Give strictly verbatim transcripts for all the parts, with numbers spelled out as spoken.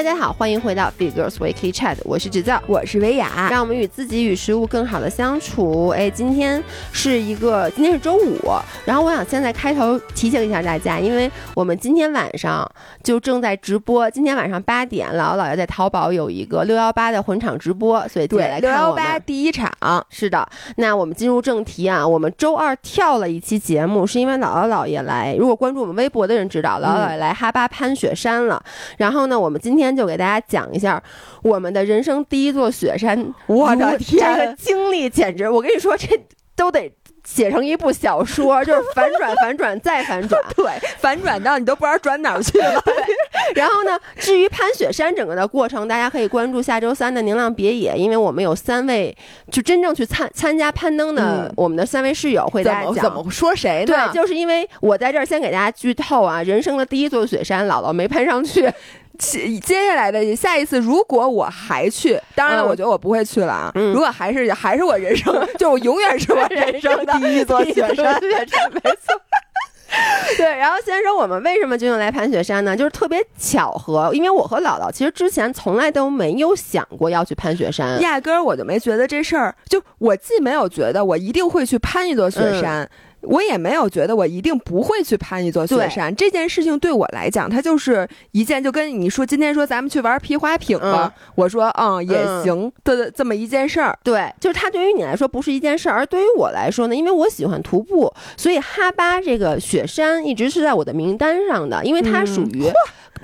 大家好，欢迎回到 Big Girls Weekly Chat， 我是直造，我是维雅，让我们与自己与食物更好的相处。哎，今天是一个今天是周五，然后我想现在开头提醒一下大家，因为我们今天晚上就正在直播，今天晚上八点，姥姥姥爷在淘宝有一个六一八的混场直播，所以记得来看我们。对，六一八第一场，是的。那我们进入正题啊，我们周二跳了一期节目，是因为姥姥姥爷来，如果关注我们微博的人知道，姥姥姥爷来哈巴攀雪山了。嗯、然后呢，我们今天就给大家讲一下我们的人生第一座雪山。我的天，这个经历简直，我跟你说，这都得写成一部小说，就是反转反转再反转。对，反转到你都不知道转哪儿去了。然后呢，至于攀雪山整个的过程，大家可以关注下周三的宁浪别野，因为我们有三位就真正去参参加攀登的、嗯、我们的三位室友会大家讲怎么, 怎么说谁呢。对，就是因为我在这儿先给大家剧透啊，人生的第一座雪山姥姥没攀上去，接下来的下一次如果我还去，当然了我觉得我不会去了啊、嗯、如果还是还是我人生就我永远是我人生的第一座雪山。雪山没错。对，然后先说我们为什么决定来攀雪山呢，就是特别巧合，因为我和姥姥其实之前从来都没有想过要去攀雪山，压根儿我就没觉得这事儿，就我既没有觉得我一定会去攀一座雪山、嗯，我也没有觉得我一定不会去攀一座雪山，这件事情对我来讲它就是一件，就跟你说今天说咱们去玩皮划艇吧、嗯、我说嗯也行的、嗯、这么一件事儿。对，就是它对于你来说不是一件事儿，而对于我来说呢，因为我喜欢徒步，所以哈巴这个雪山一直是在我的名单上的，因为它属于、嗯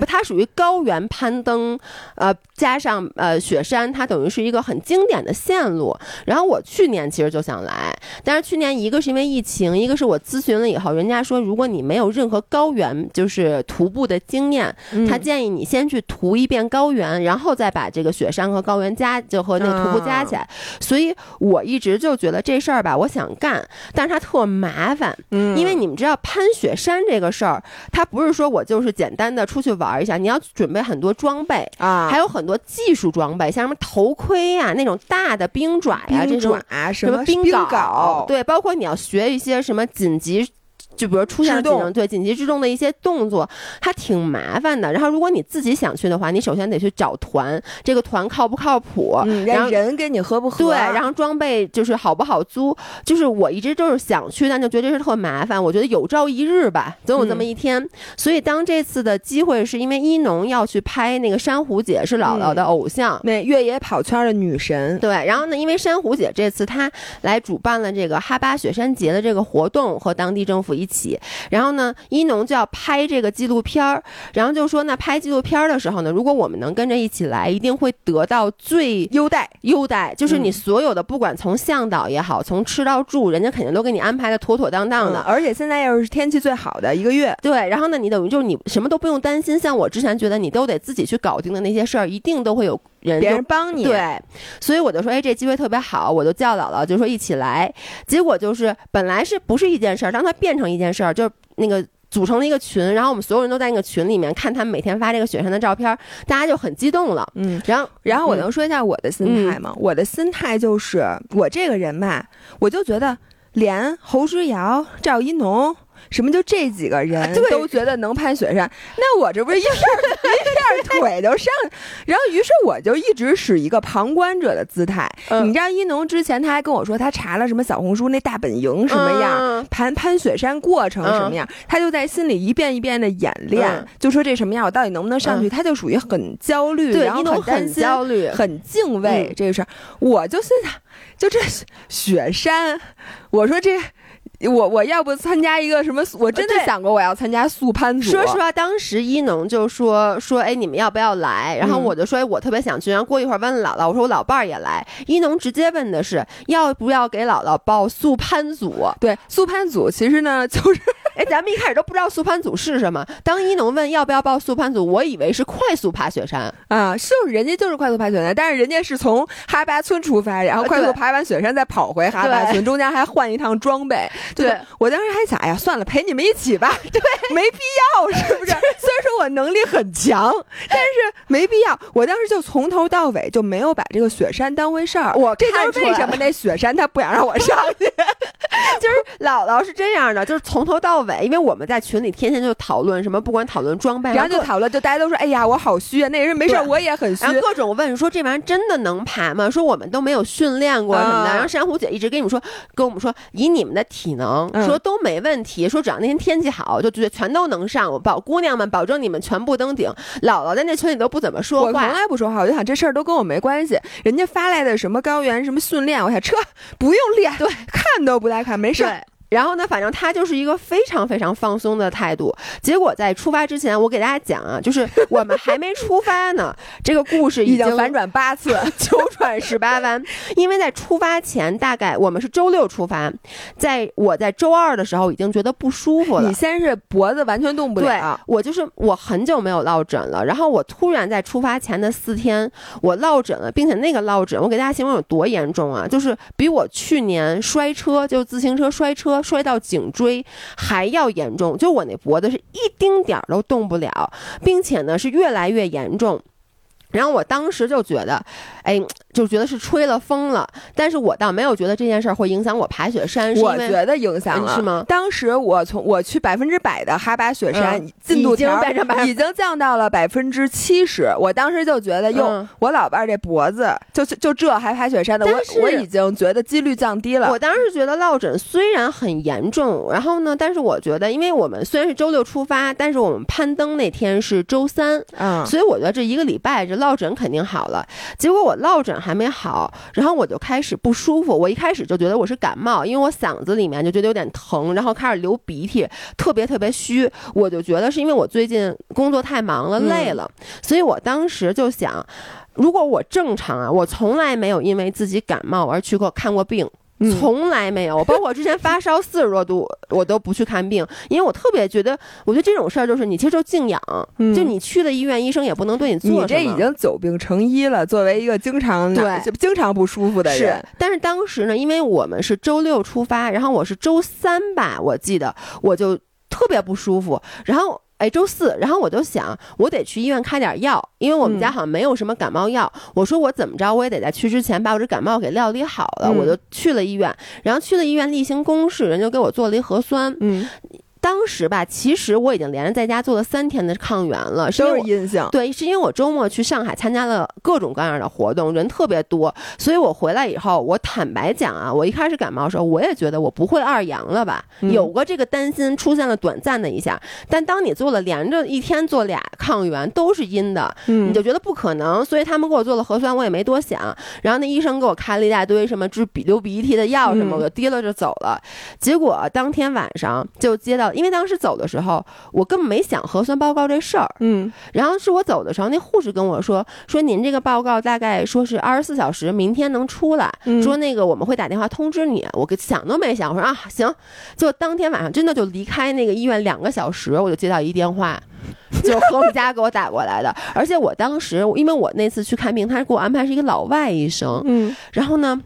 它属于高原攀登，呃，加上呃雪山，它等于是一个很经典的线路。然后我去年其实就想来，但是去年一个是因为疫情，一个是我咨询了以后，人家说如果你没有任何高原就是徒步的经验，他建议你先去徒一遍高原，嗯、然后再把这个雪山和高原加就和那个徒步加起来。哦、所以我一直就觉得这事儿吧，我想干，但是它特麻烦，嗯、因为你们知道攀雪山这个事儿，它不是说我就是简单的出去玩。玩一下，你要准备很多装备啊，还有很多技术装备，像什么头盔呀、啊、那种大的冰爪呀、啊、这种什么冰镐，对，包括你要学一些什么紧急。就比如出现这种对紧急制动的一些动作，它挺麻烦的。然后如果你自己想去的话，你首先得去找团，这个团靠不靠谱，嗯、然后人跟你合不合，对，然后装备就是好不好租。就是我一直都是想去，但就觉得这是特麻烦。我觉得有朝一日吧，总有这么一天。嗯、所以当这次的机会是因为一农要去拍那个珊瑚姐，是姥姥的偶像，那、嗯、越野跑圈的女神。对，然后呢，因为珊瑚姐这次她来主办了这个哈巴雪山节的这个活动，和当地政府一。起，然后呢，一农就要拍这个纪录片儿，然后就说呢，拍纪录片儿的时候呢，如果我们能跟着一起来，一定会得到最优待优待，就是你所有的，嗯、不管从向导也好，从吃到住，人家肯定都给你安排的妥妥当当的。嗯、而且现在又是天气最好的一个月，对，然后呢，你等于就是你什么都不用担心，像我之前觉得你都得自己去搞定的那些事儿，一定都会有。人别人帮你，对，所以我就说，哎，这机会特别好，我就叫姥姥，就说一起来。结果就是本来是不是一件事儿，当它变成一件事儿，就是那个组成了一个群，然后我们所有人都在那个群里面看他们每天发这个雪山的照片，大家就很激动了。嗯，然后然后我能说一下我的心态吗？嗯、我的心态就是，我这个人吧，我就觉得连侯诗瑶、赵一农。什么就这几个人都觉得能攀雪山，那我这不是一片一片腿都上。然后于是我就一直使一个旁观者的姿态。嗯、你知道一农之前他还跟我说他查了什么小红书那大本营什么样，嗯、攀攀雪山过程什么样，嗯、他就在心里一遍一遍的演练，嗯、就说这什么样我到底能不能上去，嗯、他就属于很焦虑，对，然后很担心，焦虑，很敬畏，嗯、这个事儿。我就现在就这雪山，我说这。我我要不参加一个什么，我真的想过我要参加速攀组。说实话，当时一农就说说，哎，你们要不要来？然后我就说，哎，我特别想去。然后过一会儿问姥姥，我说我老伴儿也来。一农直接问的是要不要给姥姥报速攀组？对，速攀组其实呢就是。哎，咱们一开始都不知道速攀组是什么。当一农问要不要报速攀组，我以为是快速爬雪山啊，是人家就是快速爬雪山，但是人家是从哈巴村出发，然后快速爬完雪山再跑回哈巴村，中间还换一趟装备。对，我当时还想，哎呀，算了，陪你们一起吧。对，没必要，是不是？虽然说我能力很强，但是没必要。我当时就从头到尾就没有把这个雪山当回事儿。我看出来了，这就是为什么那雪山他不想让我上去。就是姥姥是这样的，就是从头到尾，因为我们在群里天天就讨论什么，不管讨论装扮，然后就讨论，就大家都说，哎呀，我好虚啊，那人没事我也很虚，然后各种问说这玩意儿真的能爬吗？说我们都没有训练过什么的。嗯、然后珊瑚姐一直跟你们说，跟我们说，以你们的体能，说都没问题，说只要那天天气好，就觉得全都能上。我保姑娘们保证你们全部登顶。姥姥在那群里都不怎么说话，我从来不说话，我就想这事儿都跟我没关系。人家发来的什么高原什么训练，我想这不用练，对，看都不带看，没事。然后呢，反正他就是一个非常非常放松的态度。结果在出发之前，我给大家讲啊，就是我们还没出发呢，这个故事已经反转八次，九转十八弯。因为在出发前，大概我们是周六出发，在我在周二的时候已经觉得不舒服了。你先是脖子完全动不了，对，我就是我很久没有落枕了，然后我突然在出发前的四天，我落枕了，并且那个落枕，我给大家形容有多严重啊，就是比我去年摔车，就自行车摔车。摔到颈椎还要严重，就我那脖子是一丁点儿都动不了，并且呢是越来越严重。然后我当时就觉得，哎，就觉得是吹了风了，但是我倒没有觉得这件事儿会影响我爬雪山。是因为我觉得影响了，嗯、是吗？当时我从我去百分之百的哈巴雪山、嗯、进度条已 经, 已经降到了百分之七十，我当时就觉得，哟、嗯，我老伴儿这脖子就就这还爬雪山的，我我已经觉得几率降低了。我当时觉得落枕虽然很严重，然后呢，但是我觉得，因为我们虽然是周六出发，但是我们攀登那天是周三，嗯，所以我觉得这一个礼拜这。落枕肯定好了，结果我落枕还没好，然后我就开始不舒服。我一开始就觉得我是感冒，因为我嗓子里面就觉得有点疼，然后开始流鼻涕，特别特别虚。我就觉得是因为我最近工作太忙了，累了，嗯、所以我当时就想，如果我正常啊，我从来没有因为自己感冒而去过看过病。从来没有，包括我之前发烧四十多度，我都不去看病，因为我特别觉得，我觉得这种事儿就是你其实就静养，嗯、就你去了医院，医生也不能对你做什么。你这已经久病成医了，作为一个经常对经常不舒服的人。是，但是当时呢，因为我们是周六出发，然后我是周三吧，我记得我就特别不舒服，然后。哎，周四，然后我就想，我得去医院开点药，因为我们家好像没有什么感冒药。嗯、我说我怎么着，我也得在去之前把我这感冒给料理好了。嗯、我就去了医院，然后去了医院例行公事，人就给我做了一核酸。嗯。当时吧，其实我已经连着在家做了三天的抗原了，是因为都是阴性。对，是因为我周末去上海参加了各种各样的活动，人特别多，所以我回来以后，我坦白讲啊，我一开始感冒的时候，我也觉得我不会二阳了吧，嗯、有过这个担心，出现了短暂的一下。但当你做了连着一天做俩抗原都是阴的，嗯、你就觉得不可能，所以他们给我做了核酸，我也没多想。然后那医生给我开了一大堆什么治鼻流鼻涕的药什么，我就提溜着走了。嗯、结果当天晚上就接到。因为当时走的时候，我根本没想核酸报告这事儿，嗯，然后是我走的时候，那护士跟我说，说您这个报告大概说是二十四小时，明天能出来，嗯、说那个我们会打电话通知你。我给想都没想，我说啊行，就当天晚上真的就离开那个医院两个小时，我就接到一电话。就和我们家给我打过来的，而且我当时因为我那次去看病，他给我安排是一个老外医生，嗯，然后呢。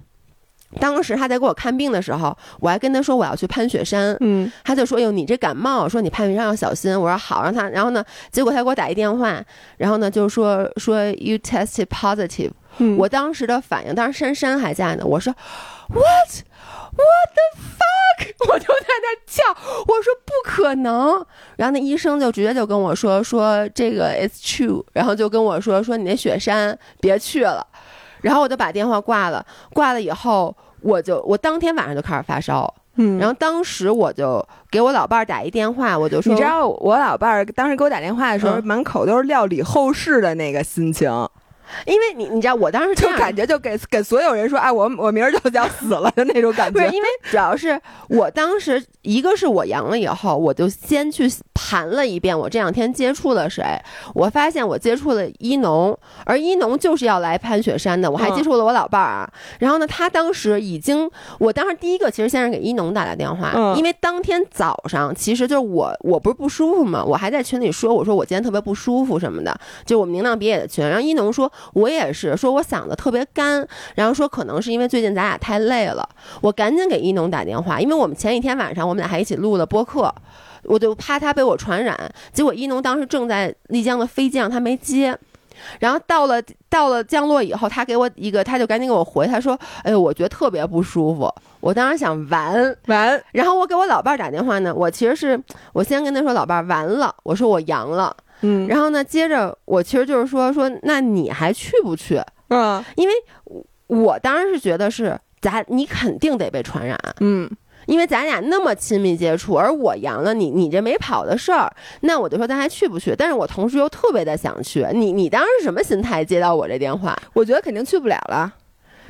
当时他在给我看病的时候，我还跟他说我要去攀雪山，嗯，他就说哟你这感冒，说你攀雪山要小心。我说好，让他，然后呢，结果他给我打一电话，然后呢就说说 you tested positive，嗯、我当时的反应，当时珊珊还在呢，我说 what what the fuck， 我就在那叫，我说不可能。然后那医生就直接就跟我说说这个 it's true， 然后就跟我说说你那雪山别去了。然后我就把电话挂了，挂了以后，我就我当天晚上就开始发烧，嗯，然后当时我就给我老伴儿打一电话，我就说，你知道我老伴儿当时给我打电话的时候，嗯、满口都是料理后事的那个心情，因为你你知道我当时就感觉就给给所有人说，哎，我我明儿就要死了的那种感觉。不是，因为主要是我当时一个是我阳了以后，我就先去盘了一遍我这两天接触了谁，我发现我接触了一农，而一农就是要来攀雪山的，我还接触了我老伴儿啊。嗯、然后呢，他当时已经，我当时第一个其实先是给一农打来电话，嗯、因为当天早上其实就是我我不是不舒服嘛，我还在群里说，我说我今天特别不舒服什么的，就我们宁浪别野的群，然后一农说。我也是说我嗓子特别干，然后说可能是因为最近咱俩太累了，我赶紧给一农打电话，因为我们前一天晚上我们俩还一起录了播客，我就怕他被我传染，结果一农当时正在丽江的飞机上，他没接，然后到了到了降落以后，他给我一个，他就赶紧给我回，他说：“哎呦，我觉得特别不舒服。”我当时想完完，然后我给我老伴打电话呢，我其实是我先跟他说老伴完了，我说我阳了，嗯，然后呢，接着我其实就是说说那你还去不去？嗯，因为我当然是觉得是咱你肯定得被传染，嗯。因为咱俩那么亲密接触，而我阳了你，你这没跑的事儿，那我就说咱还去不去？但是我同时又特别的想去，你你当时什么心态接到我这电话？我觉得肯定去不了了，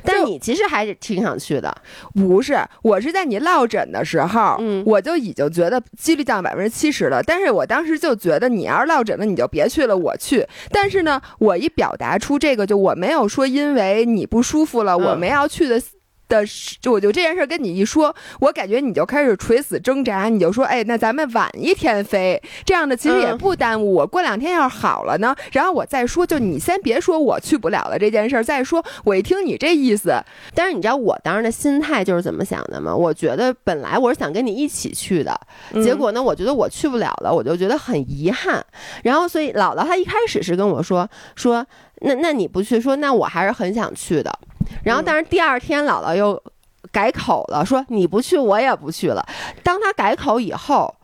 但你其实还是挺想去的。不是，我是在你落枕的时候，嗯，我就已经觉得几率降百分之七十了，但是我当时就觉得你要是落枕了你就别去了，我去。但是呢，我一表达出这个，就我没有说因为你不舒服了，嗯，我没要去的。的就我就这件事跟你一说，我感觉你就开始垂死挣扎，你就说哎，那咱们晚一天飞这样的，其实也不耽误我，嗯，过两天要是好了呢，然后我再说，就你先别说我去不了了这件事，再说我一听你这意思。但是你知道我当时的心态就是怎么想的吗？我觉得本来我是想跟你一起去的，结果呢我觉得我去不了了，我就觉得很遗憾。然后所以姥姥她一开始是跟我说说那那你不去，说那我还是很想去的。然后但是第二天姥姥又改口了，说你不去我也不去了。当他改口以后，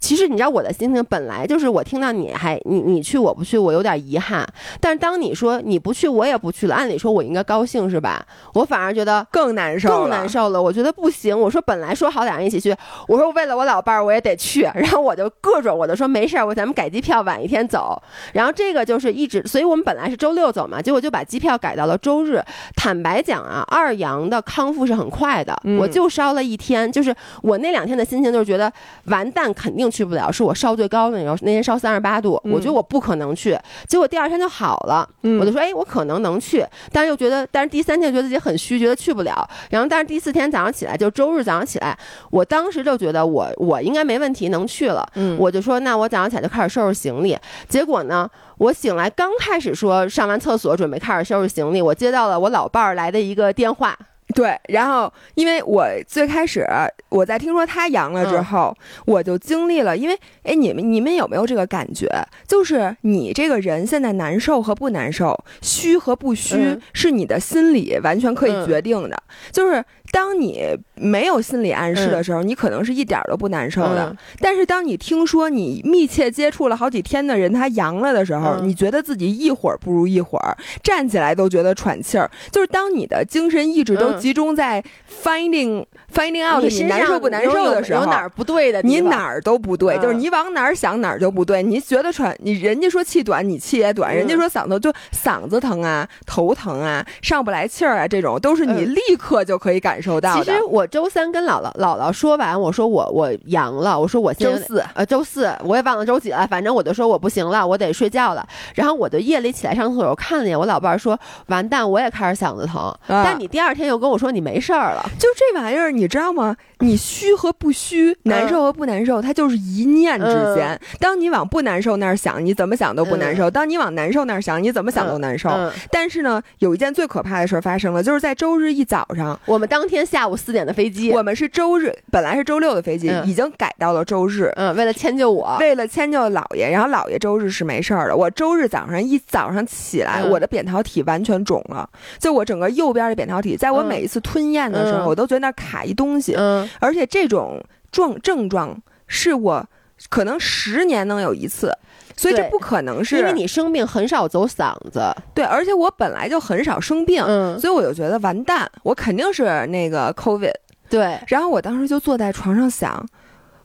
其实你知道我的心情本来就是我听到你还你你去我不去我有点遗憾，但是当你说你不去我也不去了，按理说我应该高兴是吧，我反而觉得更难受了更难受了。我觉得不行，我说本来说好两人一起去，我说为了我老伴儿我也得去，然后我就各种我就说没事，我咱们改机票晚一天走。然后这个就是一直，所以我们本来是周六走嘛，结果就把机票改到了周日。坦白讲啊，二阳的康复是很快的，嗯，我就烧了一天，就是我那两天的心情就是觉得完蛋肯定去不了，是我烧最高的那时候，那天烧三十八度，我觉得我不可能去，嗯，结果第二天就好了，嗯，我就说哎我可能能去，但是又觉得，但是第三天觉得自己很虚，觉得去不了。然后但是第四天早上起来，就周日早上起来，我当时就觉得我我应该没问题能去了，嗯，我就说那我早上起来就开始收拾行李。结果呢我醒来刚开始说上完厕所准备开始收拾行李，我接到了我老伴儿来的一个电话。对，然后因为我最开始我在听说他阳了之后，嗯，我就经历了，因为哎，你们你们有没有这个感觉？就是你这个人现在难受和不难受，虚和不虚，嗯，是你的心理完全可以决定的，嗯，就是。当你没有心理暗示的时候，嗯，你可能是一点都不难受的，嗯，但是当你听说你密切接触了好几天的人他阳了的时候，嗯，你觉得自己一会儿不如一会儿，站起来都觉得喘气儿，就是当你的精神意志都集中在 finding、嗯、finding out 你, 你难受不难受的时候，有哪儿不对的，你哪儿都不对，嗯，就是你往哪儿想哪儿就不对，你觉得喘，你人家说气短你气也短，嗯，人家说嗓子就嗓子疼啊头疼啊上不来气儿啊，这种都是你立刻就可以感受。其实我周三跟姥姥姥姥说完，我说我我阳了，我说我周四呃周四我也忘了周几了，反正我就说我不行了，我得睡觉了。然后我就夜里起来上厕所，我看了眼我老伴儿说完蛋，我也开始嗓子疼，啊。但你第二天又跟我说你没事儿了，就这玩意儿你知道吗？你虚和不虚，难受和不难受，它就是一念之间。嗯，当你往不难受那儿想，你怎么想都不难受；嗯，当你往难受那儿想，你怎么想都难受。嗯嗯，但是呢，有一件最可怕的事儿发生了，就是在周日一早上，我们当天下午四点的飞机，我们是周日，本来是周六的飞机，嗯，已经改到了周日。嗯，为了迁就我，为了迁就姥爷，然后姥爷周日是没事儿的。我周日早上一早上起来，嗯，我的扁桃体完全肿了，就我整个右边的扁桃体，在我每一次吞咽的时候，嗯，我都觉得那卡一东西。嗯。而且这种状症状是我可能十年能有一次，所以这不可能是因为你生病很少走嗓子。对，而且我本来就很少生病，嗯，所以我就觉得完蛋，我肯定是那个 COVID。 对，然后我当时就坐在床上想，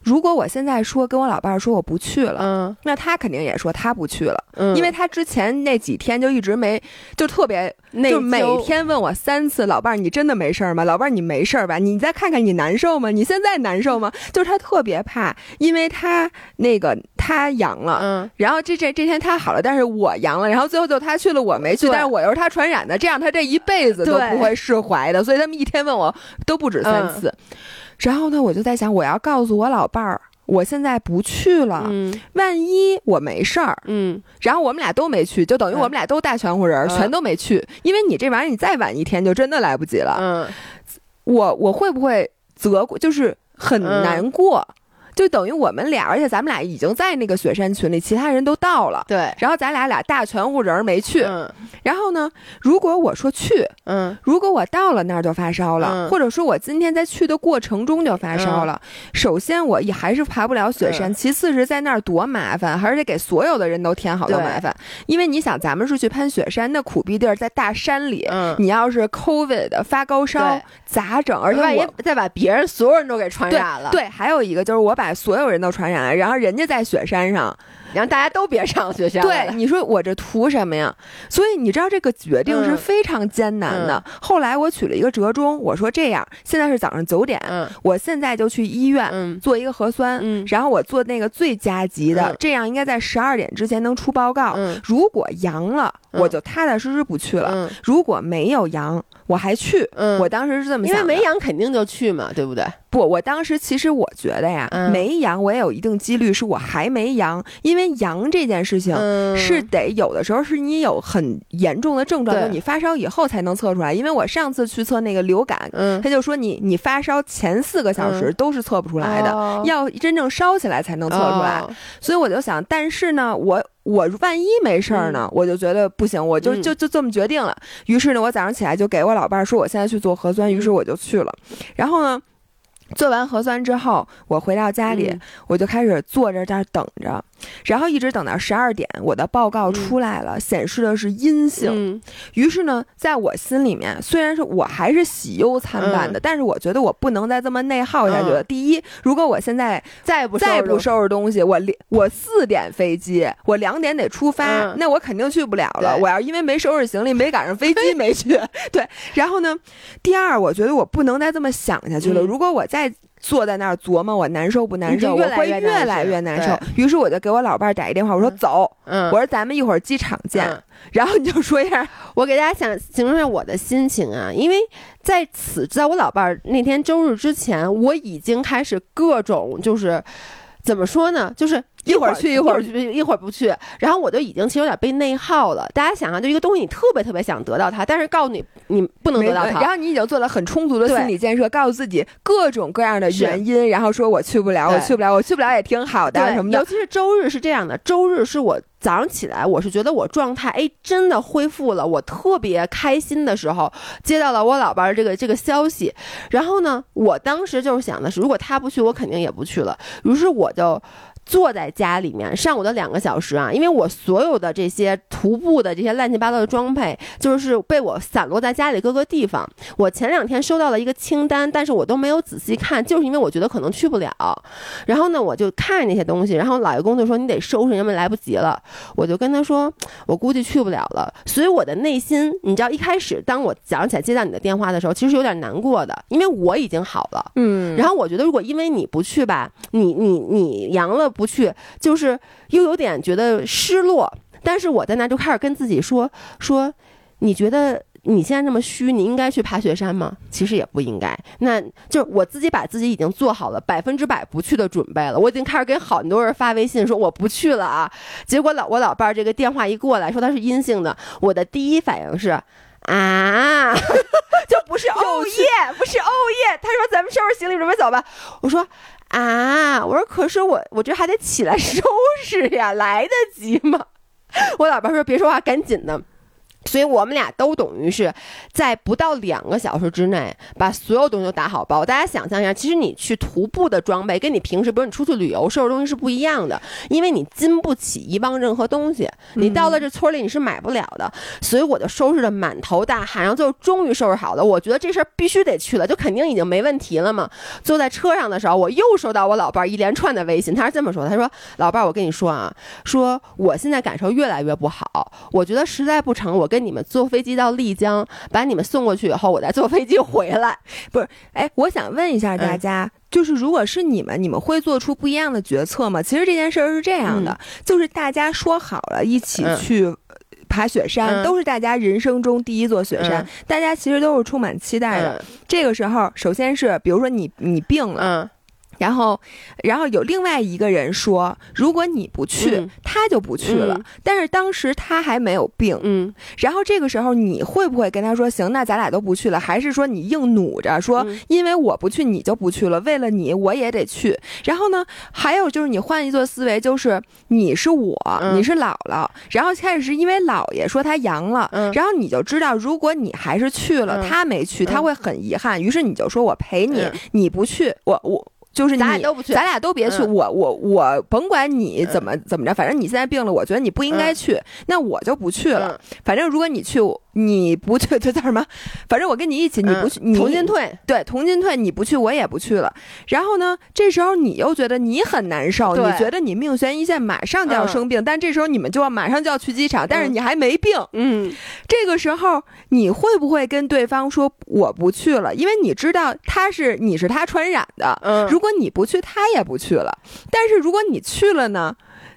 如果我现在说跟我老伴说我不去了，嗯，那他肯定也说他不去了，嗯，因为他之前那几天就一直没，就特别就每天问我三次，老伴你真的没事吗？老伴你没事吧？你再看看你难受吗？你现在难受吗？就是他特别怕，因为他那个他阳了，嗯，然后这这这天他好了，但是我阳了，然后最后就他去了我没去，但是我又是他传染的，这样他这一辈子都不会释怀的，所以他们一天问我都不止三次。嗯，然后呢，我就在想，我要告诉我老伴儿，我现在不去了，嗯，万一我没事儿，嗯，然后我们俩都没去，就等于我们俩都大全乎人，嗯，全都没去，因为你这玩意儿，你再晚一天就真的来不及了，嗯，我我会不会责，就是很难过。嗯，就等于我们俩，而且咱们俩已经在那个雪山群里，其他人都到了，对，然后咱俩俩大全乎人没去、嗯、然后呢如果我说去，嗯，如果我到了那儿就发烧了、嗯、或者说我今天在去的过程中就发烧了、嗯、首先我也还是爬不了雪山、嗯、其次是在那儿多麻烦，还是得给所有的人都填好多麻烦，因为你想咱们是去攀雪山，那苦逼地儿在大山里、嗯、你要是 COVID 发高烧咋整，而且我再把别人所有人都给传染了， 对, 对还有一个就是我把所有人都传染了，然后人家在雪山上，然后大家都别上学校了，对，你说我这图什么呀？所以你知道这个决定是非常艰难的、嗯嗯、后来我取了一个折中，我说这样，现在是早上九点、嗯、我现在就去医院、嗯、做一个核酸、嗯、然后我做那个最加急的、嗯、这样应该在十二点之前能出报告、嗯、如果阳了我就踏踏实实不去了、嗯、如果没有阳我还去、嗯、我当时是这么想的，因为没阳肯定就去嘛，对不对？不，我当时其实我觉得呀、嗯、没阳我也有一定几率是我还没阳，因为阳这件事情是得有的时候是你有很严重的症状、嗯、你发烧以后才能测出来，因为我上次去测那个流感、嗯、他就说你你发烧前四个小时都是测不出来的、嗯、要真正烧起来才能测出来、哦、所以我就想，但是呢我我万一没事儿呢、嗯、我就觉得不行，我就就就这么决定了、嗯、于是呢我早上起来就给我老伴说我现在去做核酸，于是我就去了，然后呢做完核酸之后我回到家里、嗯、我就开始坐着这儿等着，然后一直等到十二点，我的报告出来了、嗯、显示的是阴性、嗯、于是呢在我心里面虽然是我还是喜忧参半的、嗯、但是我觉得我不能再这么内耗下去了、嗯、第一，如果我现在再不再不收拾东西，我我四点飞机我两点得出发、嗯、那我肯定去不了了，我要因为没收拾行李没赶上飞机没去对，然后呢第二，我觉得我不能再这么想下去了、嗯、如果我再坐在那儿琢磨我难受不难受，我会越来越难受，于是我就给我老伴打一电话，我说走、嗯、我说咱们一会儿机场见、嗯、然后你就说一下，我给大家想形容一下我的心情啊，因为在此在我老伴那天周日之前，我已经开始各种就是怎么说呢，就是一会儿去一会儿去一会儿不去，然后我就已经其实有点被内耗了。大家想啊，就一个东西你特别特别想得到它，但是告诉你你不能得到它，然后你已经做了很充足的心理建设，告诉自己各种各样的原因，然后说我去不了我去不了我去不了也挺好的什么的。尤其是周日是这样的，周日是我早上起来我是觉得我状态哎真的恢复了，我特别开心的时候接到了我老伴这个这个消息，然后呢我当时就是想的是如果他不去我肯定也不去了，于是我就坐在家里面上午的两个小时啊，因为我所有的这些徒步的这些乱七八糟的装配就是被我散落在家里各个地方。我前两天收到了一个清单，但是我都没有仔细看，就是因为我觉得可能去不了，然后呢我就看那些东西，然后老爷公就说你得收拾，因为来不及了，我就跟他说我估计去不了了。所以我的内心你知道一开始当我早上起来接到你的电话的时候其实有点难过的，因为我已经好了，嗯，然后我觉得如果因为你不去吧，你你你阳了不去，就是又有点觉得失落，但是我在那就开始跟自己说说，你觉得你现在这么虚，你应该去爬雪山吗？其实也不应该。那就我自己把自己已经做好了百分之百不去的准备了，我已经开始给很多人发微信说我不去了啊。结果老我老伴这个电话一过来说他是阴性的，我的第一反应是啊就不是哦耶不是哦耶，他说咱们收拾行李准备走吧，我说啊，我说可是我我这还得起来收拾呀，来得及吗？我老爸说别说话，赶紧的。所以我们俩都等于是在不到两个小时之内把所有东西都打好包。大家想象一下，其实你去徒步的装备跟你平时比如你出去旅游收拾东西是不一样的，因为你经不起遗忘任何东西，你到了这村里你是买不了的、嗯、所以我就收拾的满头大汗，然后最后终于收拾好了，我觉得这事儿必须得去了，就肯定已经没问题了嘛。坐在车上的时候我又收到我老伴一连串的微信，他是这么说，他说老伴我跟你说啊，说我现在感受越来越不好，我觉得实在不成我跟你们坐飞机到丽江，把你们送过去以后我再坐飞机回来。不是，哎，我想问一下大家、嗯，就是如果是你们，你们会做出不一样的决策吗？其实这件事儿是这样的、嗯、就是大家说好了一起去爬雪山、嗯、都是大家人生中第一座雪山、嗯、大家其实都是充满期待的、嗯、这个时候首先是比如说你你病了、嗯，然后然后有另外一个人说，如果你不去、嗯、他就不去了、嗯、但是当时他还没有病，嗯，然后这个时候你会不会跟他说行那咱俩都不去了，还是说你硬努着说、嗯、因为我不去你就不去了，为了你我也得去。然后呢还有就是你换一座思维，就是你是我、嗯、你是姥姥，然后开始是因为姥爷说他阳了、嗯、然后你就知道如果你还是去了、嗯、他没去他会很遗憾、嗯、于是你就说我陪你、嗯、你不去我我就是你咱俩都不去，咱俩都别去、嗯、我我我甭管你怎么怎么着，反正你现在病了我觉得你不应该去、嗯、那我就不去了、嗯、反正如果你去你不去就叫什么，反正我跟你一起你不去、嗯、你同进退，对同进退，你不去我也不去了。然后呢这时候你又觉得你很难受，你觉得你命悬一线马上就要生病、嗯、但这时候你们就要马上就要去机场、嗯、但是你还没病，嗯，这个时候你会不会跟对方说我不去了，因为你知道他是你是他传染的，嗯，如果你不去他也不去了，但是如果你去了呢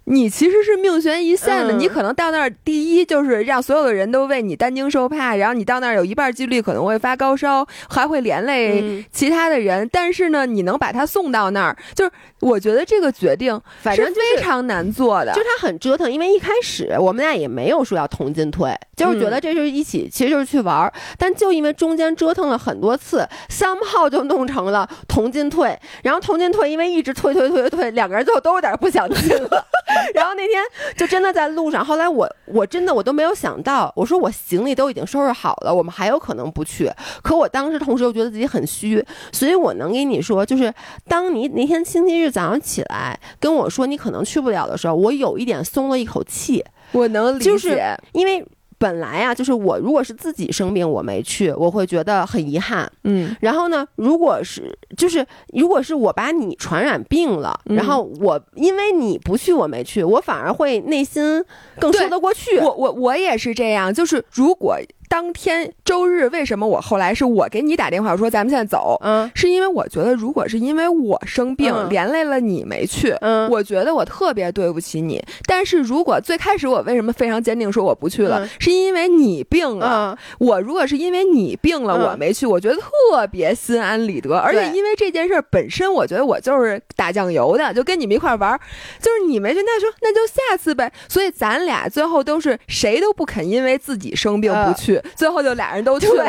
你其实是命悬一线的、嗯、你可能到那儿第一就是让所有的人都为你担惊受怕，然后你到那儿有一半几率可能会发高烧，还会连累其他的人、嗯、但是呢你能把他送到那儿，就是我觉得这个决定反正、就是、非常难做的，就是他很折腾，因为一开始我们俩也没有说要同进退，就是觉得这是一起、嗯、其实就是去玩，但就因为中间折腾了很多次 somehow 就弄成了同进退，然后同进退因为一直退退退退，两个人就都有点不想进了然后那天就真的在路上，后来我我真的我都没有想到，我说我行李都已经收拾好了，我们还有可能不去，可我当时同时又觉得自己很虚，所以我能跟你说就是当你那天星期日早上起来跟我说你可能去不了的时候，我有一点松了一口气。我能理解，就是因为本来啊，就是我如果是自己生病我没去我会觉得很遗憾，嗯，然后呢如果是就是如果是我把你传染病了、嗯、然后我因为你不去我没去，我反而会内心更说得过去。我我我也是这样，就是如果当天周日为什么我后来是我给你打电话说咱们现在走，嗯，是因为我觉得如果是因为我生病、嗯、连累了你没去，嗯，我觉得我特别对不起你，但是如果最开始我为什么非常坚定说我不去了、嗯、是因为你病了、嗯、我如果是因为你病了、嗯、我没去我觉得特别心安理得、嗯、而且因为这件事本身我觉得我就是打酱油的，就跟你们一块玩，就是你没去那就那就下次呗，所以咱俩最后都是谁都不肯因为自己生病不去、嗯，最后就俩人都去了。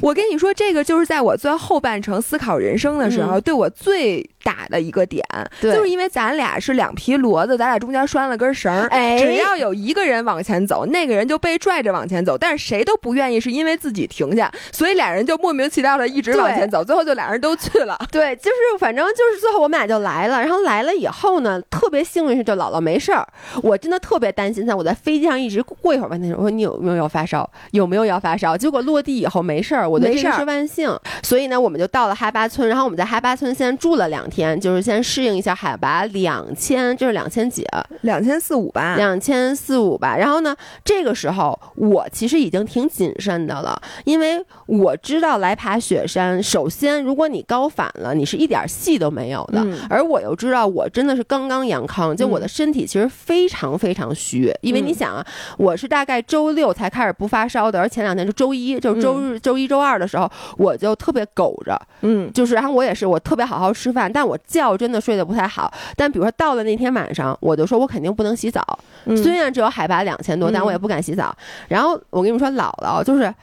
我跟你说这个就是在我最后半程思考人生的时候、嗯、对我最打的一个点，就是因为咱俩是两匹骡子，咱俩中间拴了根绳、哎、只要有一个人往前走那个人就被拽着往前走，但是谁都不愿意是因为自己停下，所以俩人就莫名其妙的一直往前走，最后就俩人都去了。对，就是反正就是最后我们俩就来了，然后来了以后呢特别幸运是就姥姥没事儿，我真的特别担心，在我在飞机上一直过一会儿问他说你有没有要发烧有没有要发烧，结果落地以后没事儿，我对这个是万幸。所以呢我们就到了哈巴村，然后我们在哈巴村先住了两天，天就是先适应一下海拔两千，就是两千几，两千四五吧，两千四五吧。然后呢，这个时候我其实已经挺谨慎的了，因为我知道来爬雪山，首先如果你高反了，你是一点戏都没有的。嗯、而我又知道我真的是刚刚阳康，就我的身体其实非常非常虚，嗯、因为你想啊，我是大概周六才开始不发烧的，而前两天是周一，就是周日、嗯、周一周二的时候我就特别苟着，嗯，就是然后我也是我特别好好吃饭，但但我觉真的睡得不太好，但比如说到了那天晚上我就说我肯定不能洗澡、嗯、虽然只有海拔两千多但我也不敢洗澡、嗯、然后我跟你们说姥姥就是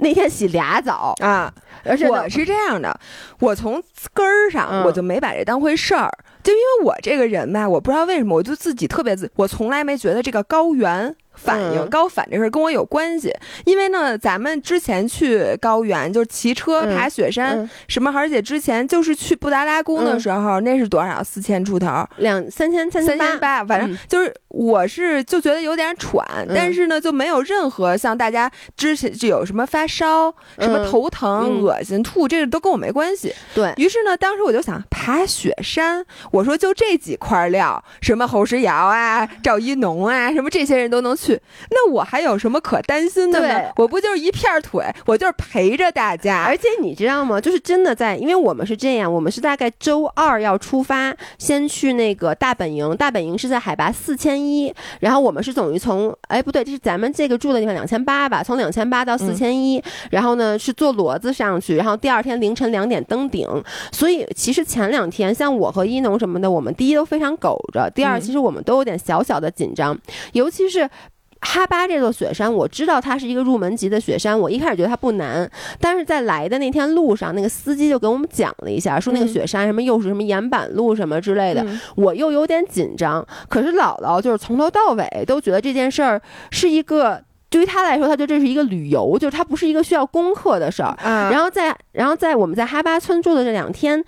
那天洗俩澡啊，而且我是这样的，我从根儿上我就没把这当回事儿、嗯、就因为我这个人吧，我不知道为什么我就自己特别自我从来没觉得这个高原反应、嗯、高反这事跟我有关系，因为呢咱们之前去高原就是骑车爬雪山、嗯嗯、什么，而且之前就是去布达拉宫的时候、嗯、那是多少四千出头两三千三千八, 三千八反正就是我是就觉得有点喘、嗯、但是呢就没有任何像大家之前就有什么发烧、嗯、什么头疼、嗯、恶心吐这个都跟我没关系。对，于是呢当时我就想爬雪山，我说就这几块料什么侯石瑶啊赵一农啊什么这些人都能去，那我还有什么可担心的呢？我不就是一片腿，我就是陪着大家。而且你知道吗？就是真的在，因为我们是这样，我们是大概周二要出发，先去那个大本营，大本营是在海拔四千一，然后我们是等于从，哎不对，这是咱们这个住的地方两千八吧，从两千八到四千一，然后呢是坐骡子上去，然后第二天凌晨两点登顶。所以其实前前两天像我和一农什么的，我们第一都非常苟着，第二其实我们都有点小小的紧张、嗯、尤其是哈巴这座雪山，我知道它是一个入门级的雪山，我一开始觉得它不难，但是在来的那天路上，那个司机就给我们讲了一下，说那个雪山什么又是什么岩板路什么之类的、嗯、我又有点紧张。可是姥姥就是从头到尾都觉得这件事儿是一个，对于他来说，他觉得这是一个旅游，就是它不是一个需要攻克的事儿、嗯。然后在然后在我们在哈巴村住的这两天，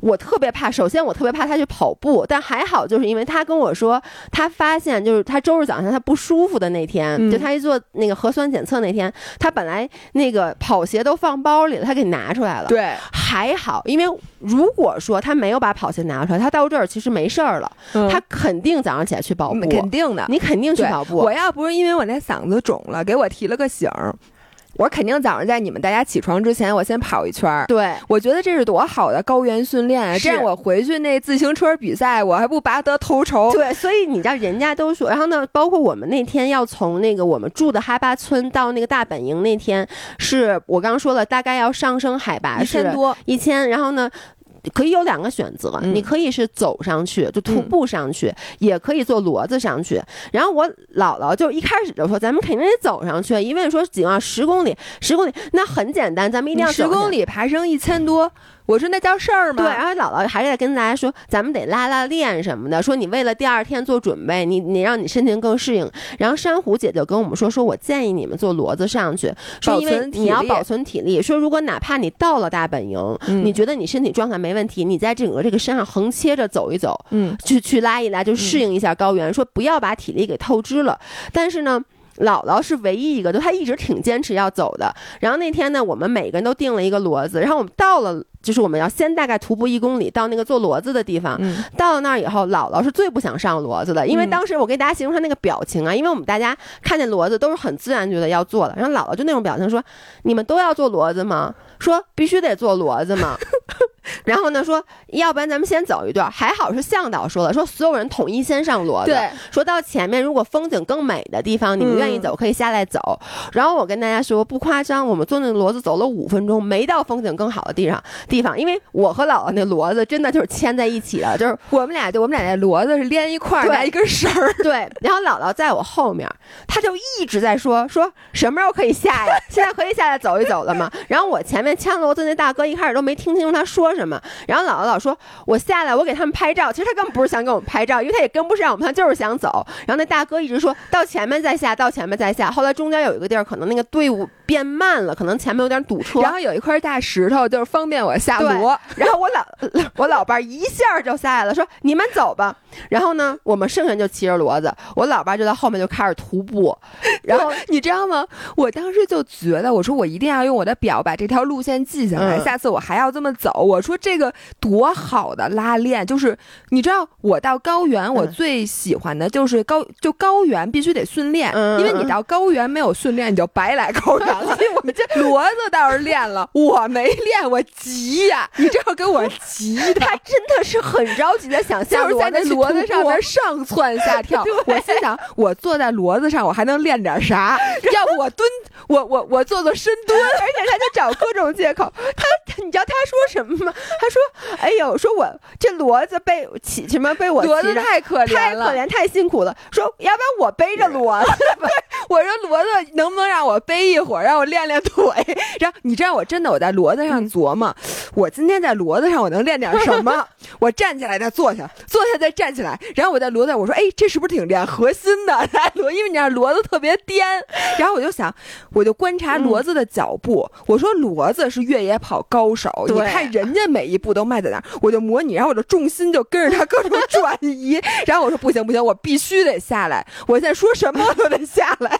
我特别怕，首先我特别怕他去跑步，但还好就是因为他跟我说他发现就是他周日早上他不舒服的那天、嗯、就他一做那个核酸检测那天，他本来那个跑鞋都放包里了，他给拿出来了，对，还好，因为如果说他没有把跑鞋拿出来，他到这儿其实没事儿了、嗯、他肯定早上起来去跑步，肯定的，你肯定去跑步。我要不是因为我那嗓子肿了给我提了个醒，我肯定早上在你们大家起床之前我先跑一圈。对，我觉得这是多好的高原训练啊！这样我回去那自行车比赛我还不拔得头筹。对，所以你知道人家都说，然后呢包括我们那天要从那个我们住的哈巴村到那个大本营，那天是我刚说了大概要上升海拔是一千多一千，然后呢可以有两个选择、嗯、你可以是走上去就徒步上去、嗯、也可以坐骡子上去。然后我姥姥就一开始就说咱们肯定得走上去，因为说几万十公里十公里，那很简单，咱们一定要走十公里爬升一千多，我说那叫事儿吗？对，然后姥姥还是在跟大家说咱们得拉拉练什么的，说你为了第二天做准备，你你让你身体更适应。然后珊瑚姐就跟我们说说我建议你们坐骡子上去，说因为你要保存体力，说如果哪怕你到了大本营、嗯、你觉得你身体状态没问题，你在整个这个山上横切着走一走，嗯，去去拉一拉，就适应一下高原、嗯、说不要把体力给透支了。但是呢姥姥是唯一一个，就她一直挺坚持要走的。然后那天呢我们每个人都定了一个骡子，然后我们到了就是我们要先大概徒步一公里到那个坐骡子的地方、嗯、到了那儿以后姥姥是最不想上骡子的，因为当时我给大家形容她那个表情啊，因为我们大家看见骡子都是很自然觉得要坐的，然后姥姥就那种表情说你们都要坐骡子吗？说必须得坐骡子吗？然后呢说要不然咱们先走一段，还好是向导说了，说所有人统一先上骡子，说到前面如果风景更美的地方你们愿意走可以下来走、嗯、然后我跟大家说不夸张，我们坐那个骡子走了五分钟没到风景更好的地上地方，因为我和姥姥那骡子真的就是牵在一起的，就是我们俩就我们俩那骡子是连一块拿一根绳儿。对，然后姥姥在我后面她就一直在说说什么时候可以下呀，现在可以下来走一走了吗？然后我前面牵骡子那大哥一开始都没听清他说什么，然后姥姥老说我下来我给他们拍照，其实他根本不是想给我们拍照，因为他也跟不上我们，他就是想走。然后那大哥一直说到前面再下到前面再下，后来中间有一个地儿可能那个队伍变慢了，可能前面有点堵车，然后有一块大石头就是方便我下骡，然后我老我老伴一下就下来了，说你们走吧。然后呢我们剩下就骑着骡子，我老伴就在后面就开始徒步。然后你知道吗，我当时就觉得我说我一定要用我的表把这条路线记下来、嗯、下次我还要这么走。我说这个多好的拉练，就是你知道我到高原我最喜欢的就是高、嗯、就高原必须得训练、嗯、因为你到高原没有训练你就白来高原了、嗯、我们这骡子倒是练了我没练，我急呀、啊、你知道给我急的他真的是很着急的想象，就是在那骡子上面上窜下跳我心想我坐在骡子上我还能练点啥要不我蹲我我我做做深蹲而且他就找各种借口他你知道他说什么他说哎呦说我这骡子被骑什么被我骑骡子太可怜了太可怜太辛苦了，说要不然我背着骡子吧我说骡子能不能让我背一会儿让我练练腿，然后你知道我真的我在骡子上琢磨、嗯、我今天在骡子上我能练点什么我站起来再坐下坐下再站起来，然后我在骡子上我说哎这是不是挺练核心的，因为你知道骡子特别颠，然后我就想我就观察骡子的脚步、嗯、我说骡子是越野跑高手，你看人家每一步都迈在哪儿，我就模拟，然后我的重心就跟着他各种转移然后我说不行不行我必须得下来，我现在说什么都得下来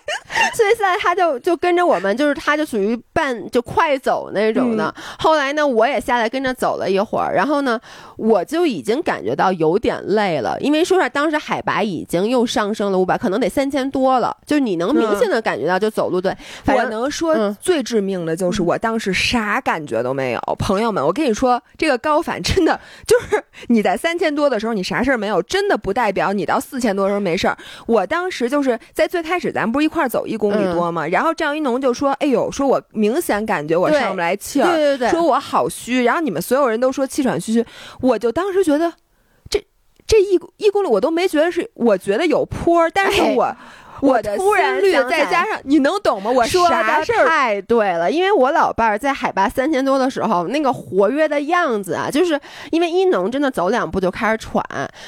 所以现在他就就跟着我们，就是他就属于半就快走那种的、嗯、后来呢我也下来跟着走了一会儿，然后呢我就已经感觉到有点累了，因为说实话当时海拔已经又上升了五百可能得三千多了，就你能明显的感觉到就走路对、嗯、我能说最致命的就是我当时啥感觉都没有、嗯、朋友们我跟你说这个高反真的就是你在三千多的时候你啥事儿没有，真的不代表你到四千多的时候没事儿。我当时就是在最开始咱不一块走一公里多嘛、嗯、然后张一农就说哎呦，说我明显感觉我上不来气儿，对对对对，说我好虚，然后你们所有人都说气喘吁吁，我就当时觉得这这一一公里我都没觉得是，我觉得有坡，但是我、哎我突然略再加上，你能懂吗？我说的太对了，因为我老伴儿在海拔三千多的时候，那个活跃的样子啊，就是因为一农真的走两步就开始喘，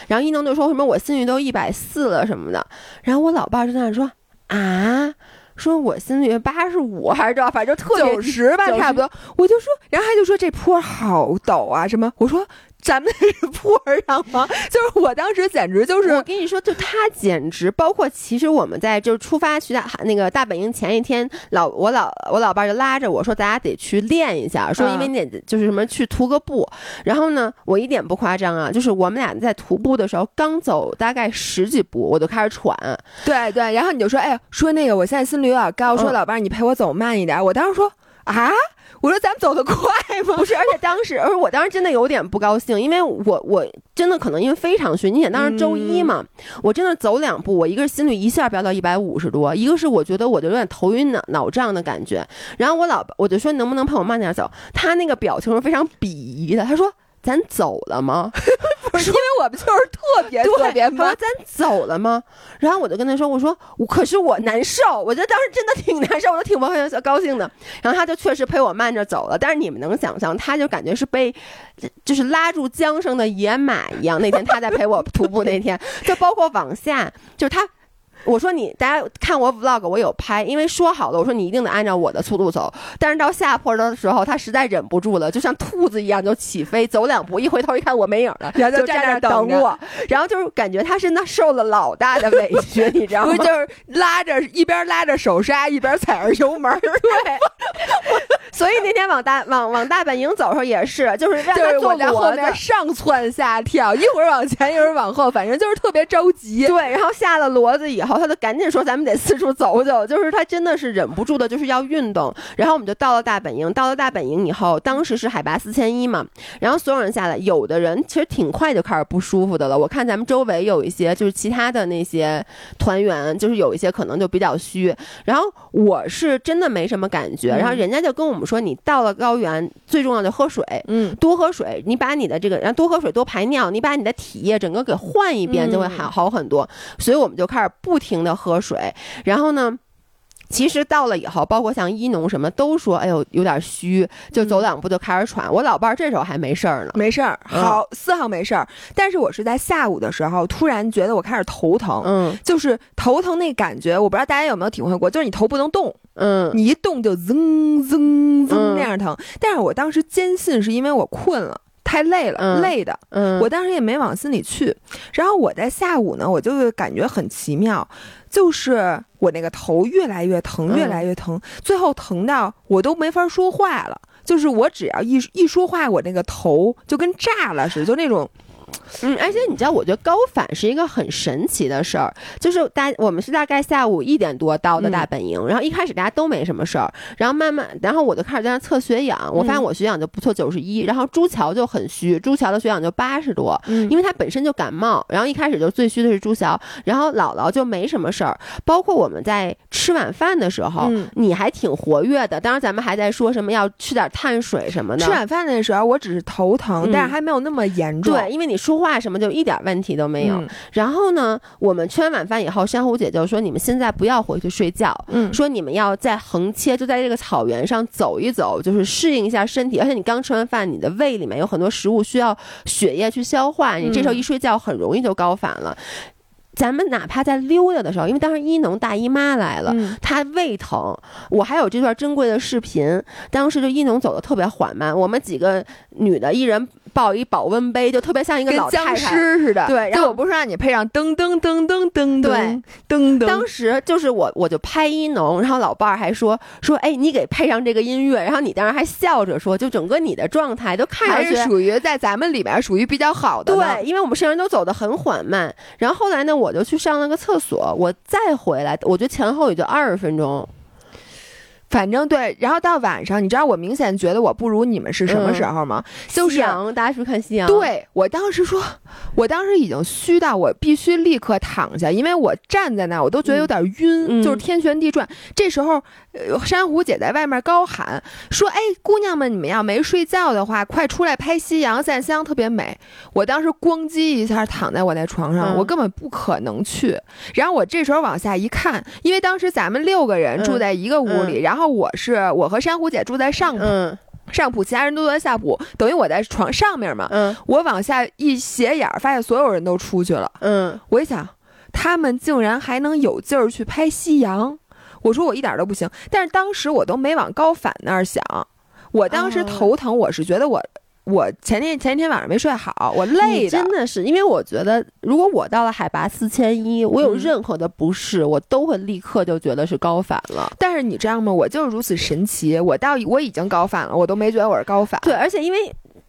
然后一农就说什么我心率都一百四了什么的，然后我老伴儿就在那说啊。说我心率八十五还是多少，反正特别九十吧，差不多。我就说，然后他就说这坡好陡啊，什么？我说咱们这坡上吗？就是我当时简直就是，我跟你说，就他简直，包括其实我们在就是出发去大那个大本营前一天，老我老我老伴就拉着我说，咱俩得去练一下，说因为你得就是什么去徒个步。嗯、然后呢，我一点不夸张啊，就是我们俩在徒步的时候，刚走大概十几步，我就开始喘。对对，然后你就说，哎，说那个我现在心率有点高，说老伴你陪我走慢一点、嗯、我当时说啊，我说咱们走得快吗？不是，而且当时而我当时真的有点不高兴，因为我我真的可能因为非常虚，你想当时周一嘛、嗯、我真的走两步，我一个心率一下飙到一百五十多，一个是我觉得我就有点头晕脑脑胀的感觉，然后我老我就说能不能陪我慢点走，他那个表情是非常鄙夷的，他说咱走了吗？不是，因为我们就是特别特别慢。咱走了吗？然后我就跟他说，我说我可是我难受，我觉得当时真的挺难受，我都挺不高兴的。然后他就确实陪我慢着走了，但是你们能想象，他就感觉是被就是拉住缰绳的野马一样。那天他在陪我徒步那天，就包括往下，就是他。我说你大家看我 vlog 我有拍，因为说好了我说你一定得按照我的速度走，但是到下坡的时候他实在忍不住了，就像兔子一样就起飞，走两步一回头一看我没影了，然后就站那等我，然后就是感觉他是那受了老大的委屈你知道吗？就是拉着一边拉着手刹一边踩着油门对所以那天往大往往大本营走的时候也是，就是让他坐在后面上窜下跳，一会儿往前一会儿往后，反正就是特别着急对，然后下了骡子以后他就赶紧说咱们得四处走走，就是他真的是忍不住的就是要运动。然后我们就到了大本营，到了大本营以后当时是海拔四千一嘛，然后所有人下来，有的人其实挺快就开始不舒服的了，我看咱们周围有一些就是其他的那些团员，就是有一些可能就比较虚，然后我是真的没什么感觉，然后人家就跟我们说你到了高原最重要的喝水，嗯，多喝水，你把你的这个然后多喝水多排尿，你把你的体液整个给换一遍就会好好很多，所以我们就开始不停停的喝水，然后呢其实到了以后包括像一农什么都说哎呦有点虚，就走两步就开始喘、嗯、我老伴这时候还没事儿呢，没事儿好、嗯、丝毫没事儿，但是我是在下午的时候突然觉得我开始头疼，嗯，就是头疼那感觉我不知道大家有没有体会过，就是你头不能动，嗯，你一动就噌噌噌那样疼、嗯、但是我当时坚信是因为我困了太累了、嗯、累的、嗯、我当时也没往心里去，然后我在下午呢我就感觉很奇妙，就是我那个头越来越疼越来越疼、嗯、最后疼到我都没法说话了，就是我只要一一说话我那个头就跟炸了似的，就那种嗯，而且你知道我觉得高反是一个很神奇的事儿，就是大我们是大概下午一点多到的大本营、嗯、然后一开始大家都没什么事儿，然后慢慢然后我就开始在那测血氧，我发现我血氧就不错九十一，然后朱桥就很虚，朱桥的血氧就八十多、嗯、因为他本身就感冒，然后一开始就最虚的是朱桥，然后姥姥就没什么事儿，包括我们在吃晚饭的时候、嗯、你还挺活跃的，当然咱们还在说什么要吃点碳水什么的，吃晚饭的时候我只是头疼、嗯、但是还没有那么严重，对，因为你说话什么就一点问题都没有、嗯、然后呢我们吃完晚饭以后珊瑚姐就说你们现在不要回去睡觉、嗯、说你们要在横切就在这个草原上走一走，就是适应一下身体，而且你刚吃完饭你的胃里面有很多食物需要血液去消化，你这时候一睡觉很容易就高反了、嗯，咱们哪怕在溜达的时候，因为当时一农大姨妈来了、嗯、她胃疼，我还有这段珍贵的视频，当时就一农走得特别缓慢，我们几个女的一人抱一保温杯，就特别像一个老太太僵尸似的，对，然后我不是让你配上噔噔噔噔噔噔噔噔，当时就是我我就拍一农，然后老伴还说说哎你给配上这个音乐，然后你当时还笑着说，就整个你的状态都看上去还是属于在咱们里面属于比较好的，对，因为我们身上都走得很缓慢，然后后来呢我就去上了个厕所，我再回来我觉得前后也就二十分钟，反正对，然后到晚上，你知道我明显觉得我不如你们是什么时候吗？嗯、就是夕阳，大家是不是看夕阳？对，我当时说，我当时已经虚到我必须立刻躺下，因为我站在那我都觉得有点晕，嗯、就是天旋地转。嗯、这时候、呃，珊瑚姐在外面高喊说：“哎，姑娘们，你们要没睡觉的话，快出来拍夕阳，现在夕阳特别美。”我当时咣叽一下躺在我那床上，嗯、我根本不可能去。然后我这时候往下一看，因为当时咱们六个人住在一个屋里，嗯嗯、然后。然后我是我和珊瑚姐住在上铺、嗯、上铺，其他人都在下铺，等于我在床上面嘛。嗯，我往下一斜眼，发现所有人都出去了。嗯，我一想，他们竟然还能有劲儿去拍夕阳，我说我一点都不行。但是当时我都没往高反那儿想，我当时头疼，我是觉得我。嗯我前天前一天晚上没睡好，我累的真的是，因为我觉得如果我到了海拔四千一，我有任何的不适、嗯，我都会立刻就觉得是高反了。但是你知道吗？我就是如此神奇，我到我已经高反了，我都没觉得我是高反。对，而且因为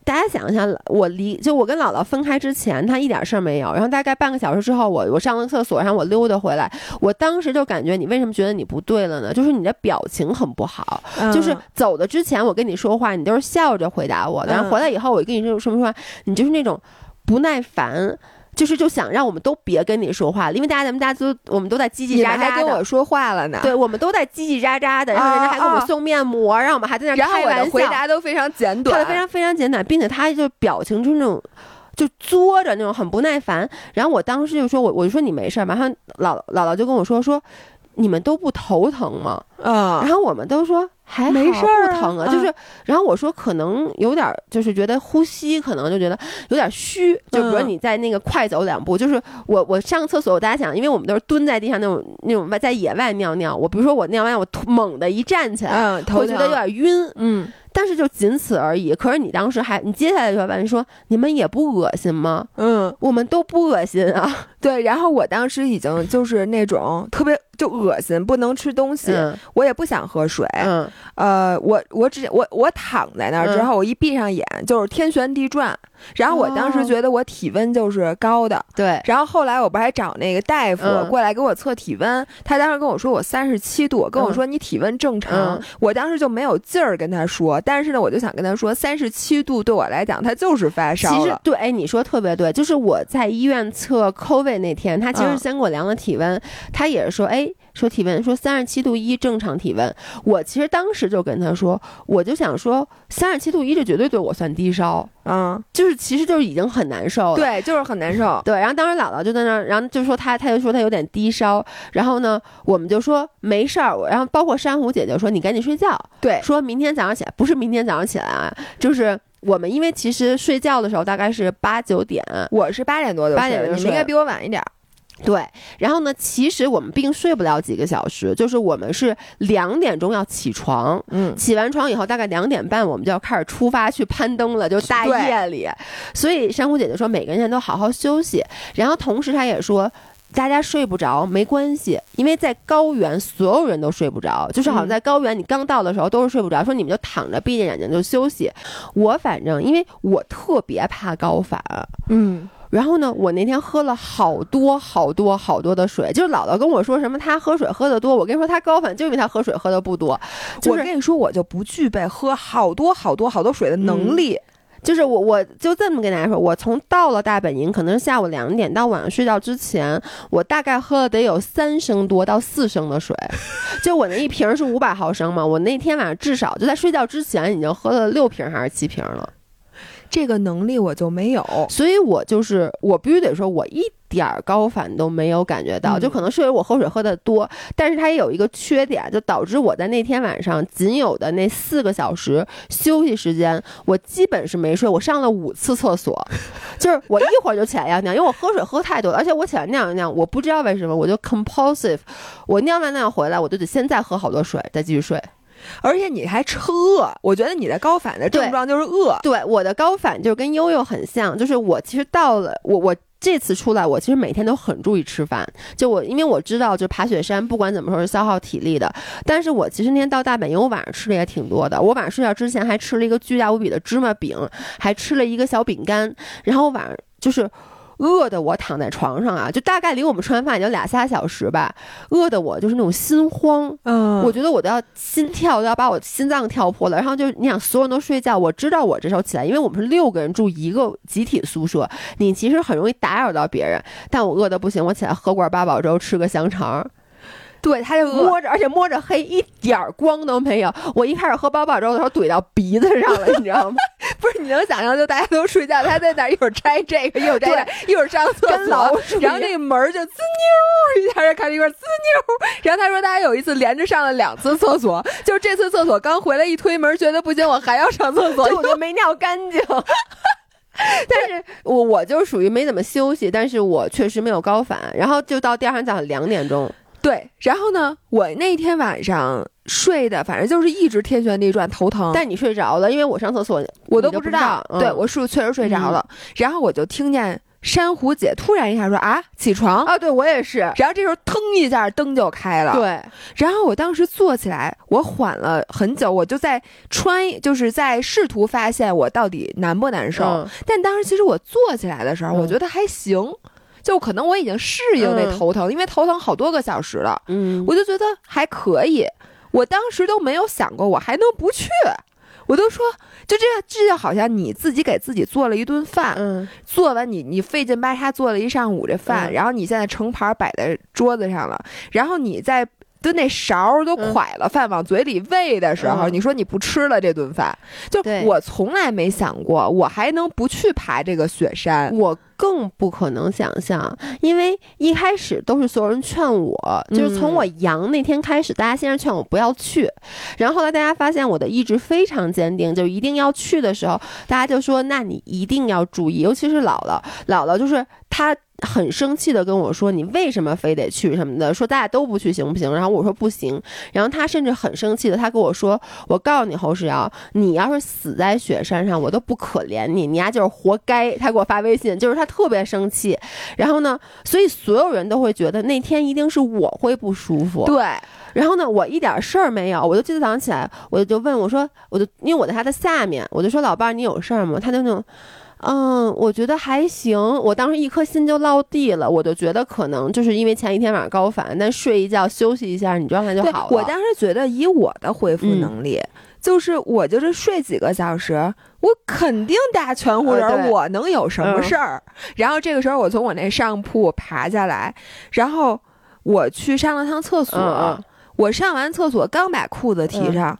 大家想一下，我离就我跟姥姥分开之前，她一点事儿没有，然后大概半个小时之后，我我上了厕所，然后我溜达回来，我当时就感觉你为什么觉得你不对了呢？就是你的表情很不好，嗯、就是走的之前我跟你说话，你都是笑着回答我的，然后回来。以后我跟你说什么说话，你就是那种不耐烦，就是就想让我们都别跟你说话了，因为大家咱们大家都我们都在叽叽喳喳的，还跟我说话了呢。对，我们都在叽叽喳喳的，然后人家还给我们送面膜，让、哦、我们还在那开玩笑。然后我的回答都非常简短，他的非常非常简短，并且他就表情就是那种就作着那种很不耐烦。然后我当时就说我我就说你没事，马上姥姥姥姥就跟我说说你们都不头疼吗？啊、嗯，然后我们都说。还好没事儿、啊，不疼啊，就是、嗯。然后我说可能有点，就是觉得呼吸可能就觉得有点虚，就比如你在那个快走两步，嗯、就是我我上厕所，大家想，因为我们都是蹲在地上那种那种在野外尿尿，我比如说我尿完我猛的一站起来，嗯，我觉得有点晕，嗯，但是就仅此而已。可是你当时还，你接下来就问你说你们也不恶心吗？嗯，我们都不恶心啊。对，然后我当时已经就是那种特别就恶心，不能吃东西，嗯、我也不想喝水，嗯。呃，我我只我我躺在那儿之后，我一闭上眼、嗯、就是天旋地转。然后我当时觉得我体温就是高的，对、哦。然后后来我不还找那个大夫过来给我测体温，嗯、他当时跟我说我三十七度，跟我说你体温正常、嗯。我当时就没有劲儿跟他说，但是呢，我就想跟他说三十七度对我来讲它就是发烧了。其实对，哎，你说特别对，就是我在医院测 COVID 那天，他其实先给我量了体温，嗯、他也是说，哎。说体温，说三十七度一正常体温，我其实当时就跟他说，我就想说三十七度一这绝对对我算低烧，嗯，就是其实就是已经很难受了，对，就是很难受，对。然后当时姥姥就在那儿，然后就说他，他就说他有点低烧，然后呢，我们就说没事儿，然后包括珊瑚姐就说你赶紧睡觉，对，说明天早上起来，不是明天早上起来啊，就是。我们因为其实睡觉的时候大概是八九点，我是八点多就睡了，八点多，你们应该比我晚一点。对，然后呢，其实我们并睡不了几个小时，就是我们是两点钟要起床，嗯，起完床以后大概两点半我们就要开始出发去攀登了，就大夜里。所以珊瑚姐姐说每个人都好好休息，然后同时她也说大家睡不着没关系，因为在高原所有人都睡不着，就是好像在高原你刚到的时候都是睡不着，嗯、说你们就躺着闭着眼睛就休息。我反正因为我特别怕高反，嗯。然后呢，我那天喝了好多好多好多的水，就是姥姥跟我说什么她喝水喝得多，我跟你说她高反就因为她喝水喝得不多，就是、我跟你说我就不具备喝好多好多好多水的能力。嗯就是我，我就这么跟大家说，我从到了大本营，可能是下午两点到晚上睡觉之前，我大概喝了得有三升多到四升的水，就我那一瓶是五百毫升嘛，我那天晚上至少就在睡觉之前已经喝了六瓶还是七瓶了，这个能力我就没有，所以我就是我必须得说，我一点高反都没有感觉到，嗯、就可能是因为我喝水喝的多，但是它也有一个缺点，就导致我在那天晚上仅有的那四个小时休息时间，我基本是没睡，我上了五次厕所，就是我一会儿就起来要尿，因为我喝水喝太多了，而且我起来尿一尿，我不知道为什么我就 compulsive， 我尿完尿回来我就得现在喝好多水再继续睡。而且你还吃饿，我觉得你的高反的症状就是饿。对，对我的高反就是跟悠悠很像，就是我其实到了我我这次出来，我其实每天都很注意吃饭。就我因为我知道，就爬雪山不管怎么说是消耗体力的，但是我其实那天到大本营，我晚上吃的也挺多的。我晚上睡觉之前还吃了一个巨大无比的芝麻饼，还吃了一个小饼干，然后晚上就是。饿的我躺在床上啊，就大概离我们吃完饭也就俩仨小时吧，饿的我就是那种心慌，嗯，我觉得我都要心跳都要把我心脏跳破了，然后就你想所有人都睡觉，我知道我这时候起来，因为我们是六个人住一个集体宿舍，你其实很容易打扰到别人，但我饿的不行，我起来喝罐八宝粥，吃个香肠。对，他就摸着，而且摸着黑，一点光都没有。我一开始喝八宝粥的时候怼到鼻子上了，你知道吗？不是你能想象，就大家都睡觉，他在那一会儿摘这个，一会儿摘那，一会儿上厕所，跟老鼠，然后那个门就滋妞一下，开了一块滋妞。然后他说，大家有一次连着上了两次厕所，就这次厕所刚回来一推门，觉得不行，我还要上厕所，我就没尿干净。但是我我就属于没怎么休息，但是我确实没有高反，然后就到第二天早上两点钟。对，然后呢我那天晚上睡的反正就是一直天旋地转头疼，但你睡着了，因为我上厕所我都不知道，嗯，对，我是确实睡着了，嗯，然后我就听见珊瑚姐突然一下说啊起床啊，对我也是，然后这时候腾一下灯就开了，对，然后我当时坐起来我缓了很久，我就在穿就是在试图发现我到底难不难受，嗯，但当时其实我坐起来的时候，嗯，我觉得还行，就可能我已经适应那头疼，嗯，因为头疼好多个小时了，嗯，我就觉得还可以。我当时都没有想过我还能不去，我都说就这样，这就好像你自己给自己做了一顿饭，嗯，做完你你费劲巴叉做了一上午这饭，嗯，然后你现在盛盘摆在桌子上了，然后你在就那勺都蒯了饭往嘴里喂的时候，嗯，你说你不吃了这顿饭，就我从来没想过我还能不去爬这个雪山，我更不可能想象，因为一开始都是所有人劝我，就是从我阳那天开始，嗯，大家先是劝我不要去，然后后来大家发现我的意志非常坚定，就一定要去的时候，大家就说那你一定要注意，尤其是姥姥，姥姥就是她很生气的跟我说你为什么非得去什么的，说大家都不去行不行，然后我说不行，然后她甚至很生气的她跟我说，我告诉你侯世瑶，你要是死在雪山上我都不可怜你，你呀就是活该，她给我发微信，就是她特别生气，然后呢所以所有人都会觉得那天一定是我会不舒服，对，然后呢我一点事儿没有，我就记得早上起来我就问我说我就因为我在她的下面，我就说老伴你有事儿吗，她就那种嗯，我觉得还行，我当时一颗心就落地了，我就觉得可能就是因为前一天晚上高反，但睡一觉休息一下你状态就好了。我当时觉得以我的恢复能力，嗯，就是我就是睡几个小时我肯定打全乎人，呃、我能有什么事儿，嗯，然后这个时候我从我那上铺爬下来，然后我去上了趟厕所，嗯，我上完厕所刚把裤子提上，嗯，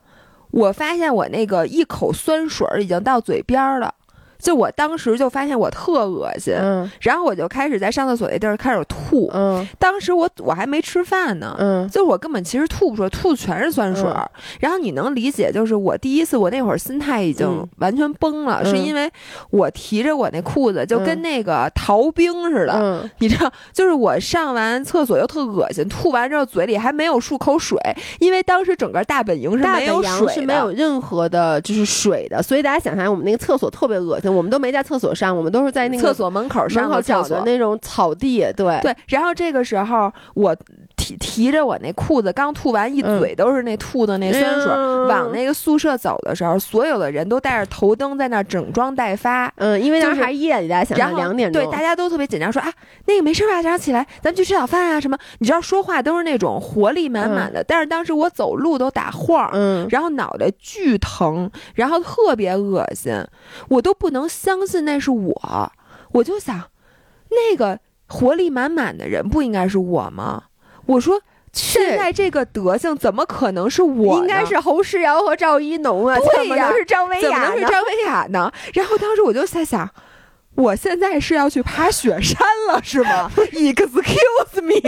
我发现我那个一口酸水已经到嘴边了，就我当时就发现我特恶心，嗯，然后我就开始在上厕所那地儿开始吐，嗯，当时我我还没吃饭呢，嗯，就我根本其实吐不出来，吐全是酸水，嗯，然后你能理解，就是我第一次我那会儿心态已经完全崩了，嗯，是因为我提着我那裤子就跟那个逃兵似的，嗯，你知道，就是我上完厕所又特恶心，吐完之后嘴里还没有漱口水，因为当时整个大本营是没有水的，大本营是没有任何的就是水的，所以大家想象我们那个厕所特别恶心，我们都没在厕所上，我们都是在那个厕所门口上的厕所那种草地，对对。然后这个时候我提提着我那裤子，刚吐完一嘴都是那吐的那酸水，嗯，往那个宿舍走的时候，所有的人都带着头灯在那整装待发，嗯，因为当时还夜里，大家想到两点钟，对，大家都特别紧张，说啊那个没事吧，早上起来咱们去吃早饭啊什么，你知道说话都是那种活力满满的，嗯，但是当时我走路都打晃，嗯，然后脑袋巨疼，然后特别恶心，我都不能。能相信那是我，我就想，那个活力满满的人不应该是我吗？我说现在这个德性怎么可能是我呢？应该是侯世瑶和赵一农啊，对呀，怎么能是张薇雅呢？怎么能是张薇雅呢？然后当时我就在想，我现在是要去爬雪山了是吗？ Excuse me，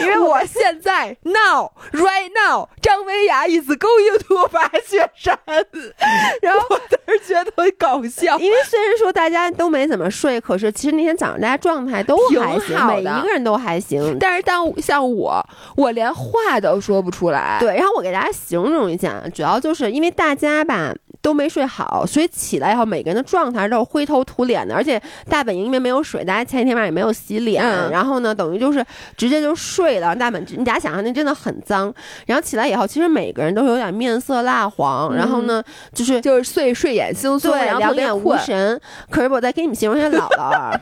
因为我现在 now right now 张薇雅 is going to 爬雪山，然后我当时觉得很搞笑，因为虽然说大家都没怎么睡，可是其实那天早上大家状态都还行，每一个人都还行，但是当像我我连话都说不出来，对，然后我给大家形容一下，主要就是因为大家吧都没睡好，所以起来以后每个人的状态都是灰头土脸的，而且大本营因为没有水，大家前一天晚上也没有洗脸，嗯，然后呢等于就是直接就睡了，大本你家想象那真的很脏，然后起来以后其实每个人都有点面色蜡黄，嗯，然后呢就是就是睡睡眼惺忪，对，然后两眼无神，可是我再给你们形容一下姥姥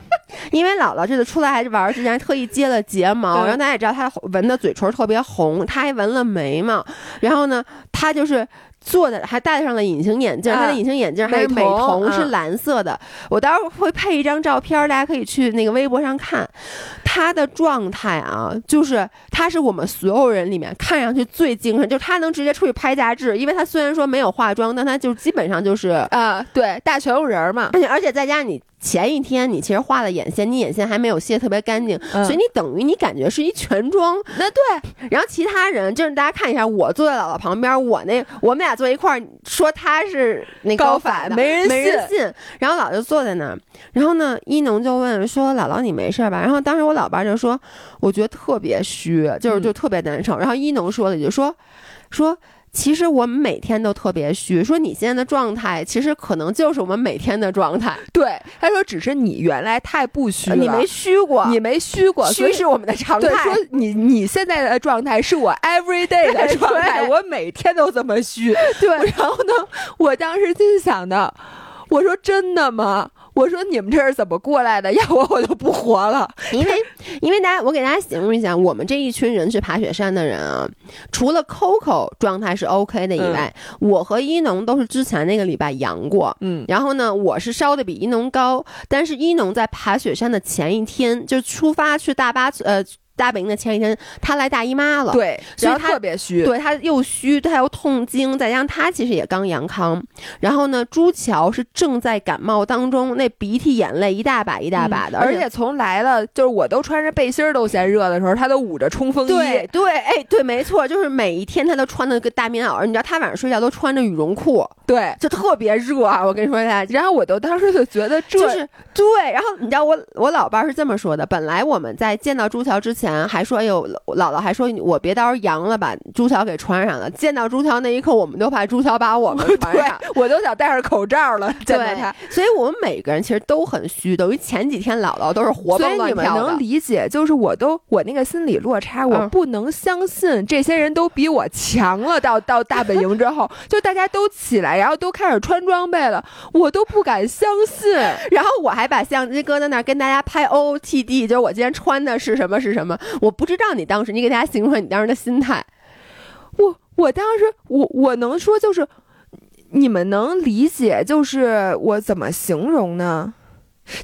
因为姥姥这次出来还是玩之前特意接了睫毛，然后大家也知道她纹的嘴唇特别红，她还纹了眉毛，然后呢她就是做的还戴上了隐形眼镜，他的隐形眼镜还是美瞳，是蓝色的。我待会儿会配一张照片，大家可以去那个微博上看。他的状态啊，就是他是我们所有人里面看上去最精神，就是他能直接出去拍杂志，因为他虽然说没有化妆，但他就基本上就是啊，对，大全有人嘛。而且而且在家你。前一天你其实画了眼线，你眼线还没有卸特别干净、嗯、所以你等于你感觉是一全妆。那对，然后其他人就是大家看一下，我坐在姥姥旁边，我那我们俩坐一块儿，说他是那高反的，没人信没人信。然后姥姥就坐在那儿，然后呢一农就问说姥姥你没事吧，然后当时我老爸就说我觉得特别虚，就是就特别难受、嗯、然后一农说了就说说其实我们每天都特别虚，说你现在的状态其实可能就是我们每天的状态。对，他说只是你原来太不虚了，你没虚过，你没虚过，虚是我们的常态。对，说你你现在的状态是我 everyday 的状态，我每天都这么虚。对，然后呢，我当时就想的，我说真的吗？我说你们这是怎么过来的？要我我就不活了。因为因为大家，我给大家形容一下，我们这一群人去爬雪山的人啊，除了 Coco 状态是 OK 的以外，嗯、我和一农都是之前那个礼拜阳过，嗯，然后呢，我是烧的比一农高，但是一农在爬雪山的前一天就出发去大巴呃。大本营的前一天，他来大姨妈了，对，所以他特别虚，对，他又虚，他又痛经，再加上他其实也刚阳康。然后呢，朱乔是正在感冒当中，那鼻涕眼泪一大把一大把的，嗯、而且从来了就是我都穿着背心都嫌热的时候，他都捂着冲锋衣，对对，哎对，没错，就是每一天他都穿的个大棉袄，你知道他晚上睡觉都穿着羽绒裤，对，就特别热啊，我跟你说一下。然后我都当时就觉得这、就是对，然后你知道我我老爸是这么说的，本来我们在见到朱乔之前。前还说哎呦，姥姥还说我别到时候阳了把朱乔给传染了。见到朱乔那一刻，我们都怕朱乔把我们传染。对，我都想戴上口罩了见到他。所以我们每个人其实都很虚，等于前几天姥姥都是活蹦乱跳的。所以你们能理解，就是我都我那个心理落差，我不能相信这些人都比我强了。到到大本营之后，就大家都起来，然后都开始穿装备了，我都不敢相信。然后我还把相机搁在那儿跟大家拍 O O T D， 就是我今天穿的是什么是什么。我不知道你当时，你给大家形容你当时的心态。我我当时我我能说就是，你们能理解，就是我怎么形容呢？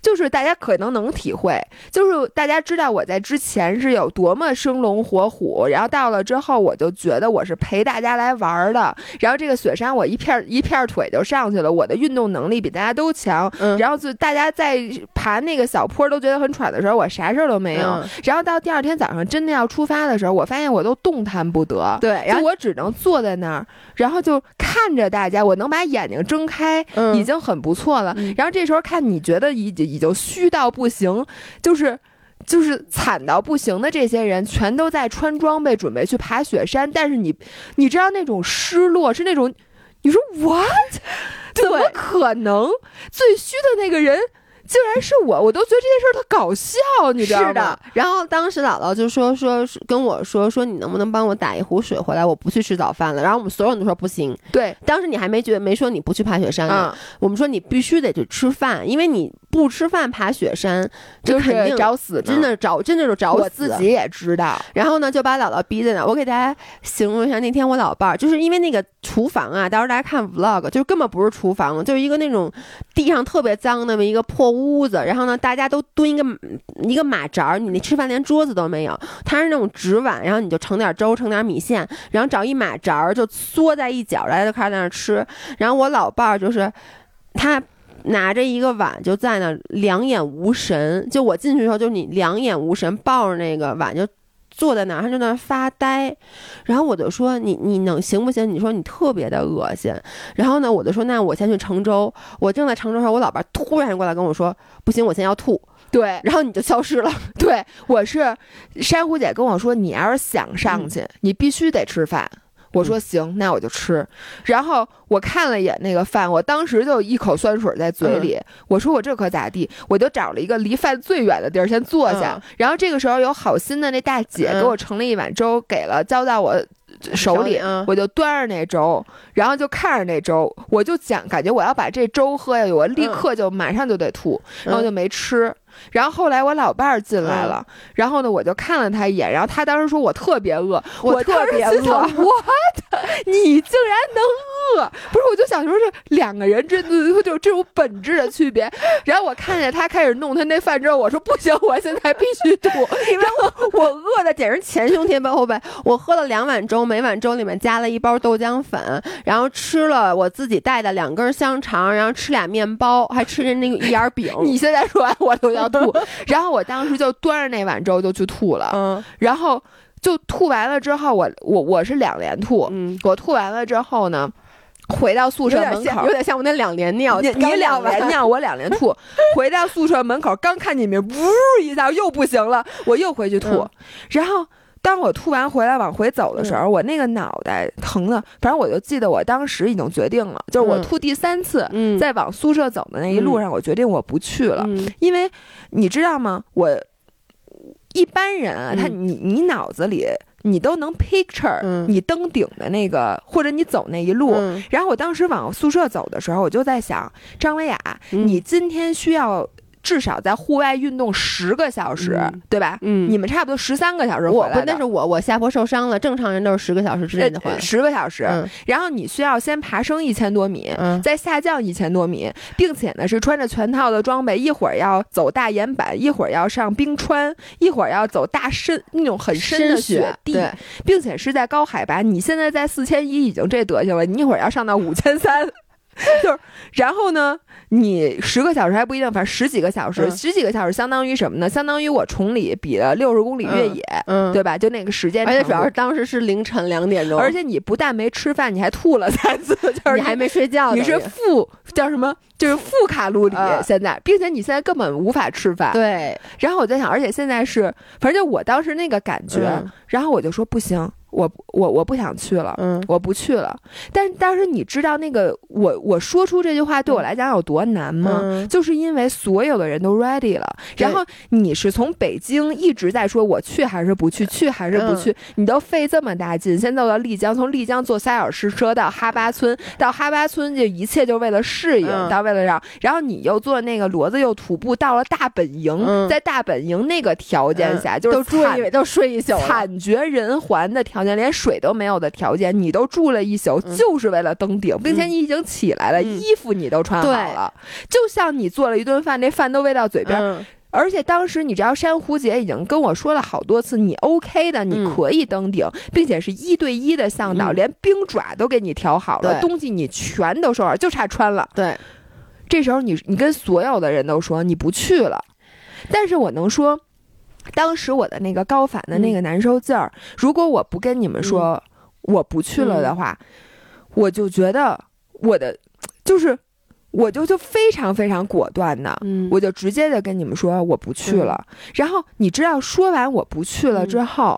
就是大家可能能体会，就是大家知道我在之前是有多么生龙活虎，然后到了之后我就觉得我是陪大家来玩的，然后这个雪山我一片一片腿就上去了，我的运动能力比大家都强、嗯、然后就大家在爬那个小坡都觉得很喘的时候，我啥事都没有、嗯、然后到第二天早上真的要出发的时候，我发现我都动弹不得，对，然后我只能坐在那儿，然后就看着大家，我能把眼睛睁开、嗯、已经很不错了、嗯、然后这时候看你觉得已经已经虚到不行，就是就是惨到不行的这些人全都在穿装备准备去爬雪山，但是你你知道那种失落是那种你说 what 怎么可能，最虚的那个人竟然是我，我都觉得这件事儿特搞笑，你知道吗？是的。然后当时姥姥就说说跟我说说你能不能帮我打一壶水回来，我不去吃早饭了。然后我们所有人都说不行。对，当时你还没觉得没说你不去爬雪山呢、嗯，我们说你必须得去吃饭，因为你不吃饭爬雪山就是找死，真的找真的就找死。我自己也知道。然后呢，就把姥姥逼在那。我给大家形容一下，那天我老伴儿就是因为那个厨房啊，到时候大家看 vlog， 就是根本不是厨房，就是一个那种地上特别脏那么一个破屋子，然后呢，大家都蹲一个一个马扎，你那吃饭连桌子都没有，它是那种纸碗，然后你就盛点粥，盛点米线，然后找一马扎就缩在一角，大家就开始在那吃。然后我老伴儿就是他拿着一个碗就在那两眼无神，就我进去的时候，就是你两眼无神，抱着那个碗就坐在那儿，他就在那发呆。然后我就说你你能行不行，你说你特别的恶心。然后呢我就说那我先去盛粥。我正在盛粥的时候，我老爸突然过来跟我说不行，我先要吐。对，然后你就消失了。对，我是珊瑚姐跟我说你要是想上去、嗯、你必须得吃饭。我说行，那我就吃。然后我看了一眼那个饭，我当时就一口酸水在嘴里、嗯、我说我这可咋地，我就找了一个离饭最远的地儿先坐下、嗯、然后这个时候有好心的那大姐给我盛了一碗粥、嗯、给了交到我手里、嗯、我就端着那粥，然后就看着那粥，我就想感觉我要把这粥喝下去，我立刻就马上就得吐、嗯、然后就没吃。然后后来我老伴儿进来了，嗯、然后呢我就看了他一眼，然后他当时说我特别饿，我特别饿，我的你竟然能饿？不是，我就想说这两个人这就这种本质的区别。然后我看见他开始弄他那饭之后，我说不行，我现在必须吐，因为我饿的简直前胸贴背后背。我喝了两碗粥，每碗粥里面加了一包豆浆粉，然后吃了我自己带的两根香肠，然后吃俩面包，还吃着那个一眼饼。你现在说完我都要吐，然后我当时就端着那碗粥就去吐了，嗯，然后就吐完了之后，我我我是两连吐，嗯，我吐完了之后呢，回到宿舍门口有 点, 像有点像我那两连尿，你两连尿我两连吐，回到宿舍门口刚看你们呜一下又不行了，我又回去吐，嗯、然后。当我吐完回来往回走的时候、嗯、我那个脑袋疼的，反正我就记得我当时已经决定了，就是我吐第三次、嗯、在往宿舍走的那一路上、嗯、我决定我不去了、嗯、因为你知道吗，我一般人啊、嗯、他你你脑子里你都能 picture、嗯、你登顶的那个或者你走那一路、嗯、然后我当时往宿舍走的时候我就在想，张维雅、嗯、你今天需要至少在户外运动十个小时，嗯、对吧？嗯，你们差不多十三个小时回来的。我，但是我我下坡受伤了，正常人都是十个小时之内的回来。十个小时、嗯，然后你需要先爬升一千多米，嗯、再下降一千多米，并且呢是穿着全套的装备，一会儿要走大岩板，一会儿要上冰川，一会儿要走大深那种很深的雪地，对，并且是在高海拔。你现在在四千一已经这德行了，你一会儿要上到五千三。就是，然后呢，你十个小时还不一定，反正十几个小时，嗯、十几个小时相当于什么呢？相当于我崇礼比了六十公里越野，嗯嗯、对吧？就那个时间，而且主要是当时是凌晨两点钟，而且你不但没吃饭，你还吐了三次，就是你还没睡觉，你是负叫什么？就是负卡路里，现在、呃，并且你现在根本无法吃饭。对。然后我在想，而且现在是，反正就我当时那个感觉，嗯、然后我就说不行。我我我不想去了，嗯，我不去了。但是当时你知道那个我我说出这句话对我来讲有多难吗？嗯、就是因为所有的人都 ready 了，然后你是从北京一直在说我去还是不去，去还是不去，嗯、你都费这么大劲，先到到丽江，从丽江坐三小时车到哈巴村，到哈巴村就一切就为了适应，嗯、到为了让，然后你又坐那个骡子又徒步到了大本营，嗯、在大本营那个条件下，嗯、就是都都睡一宿了，惨绝人寰的条件。条件连水都没有的条件，你都住了一宿，嗯、就是为了登顶，并且你已经起来了，嗯、衣服你都穿好了，就像你做了一顿饭，那饭都喂到嘴边。嗯而且当时你知道珊瑚姐已经跟我说了好多次，你 OK 的，你可以登顶，嗯、并且是一对一的向导，嗯、连冰爪都给你调好了，东西你全都收好，就差穿了。对，这时候你你跟所有的人都说你不去了，但是我能说。当时我的那个高反的那个难受劲儿，嗯、如果我不跟你们说我不去了的话，嗯、我就觉得我的就是我就就非常非常果断的，嗯、我就直接的跟你们说我不去了。嗯、然后你知道说完我不去了之后，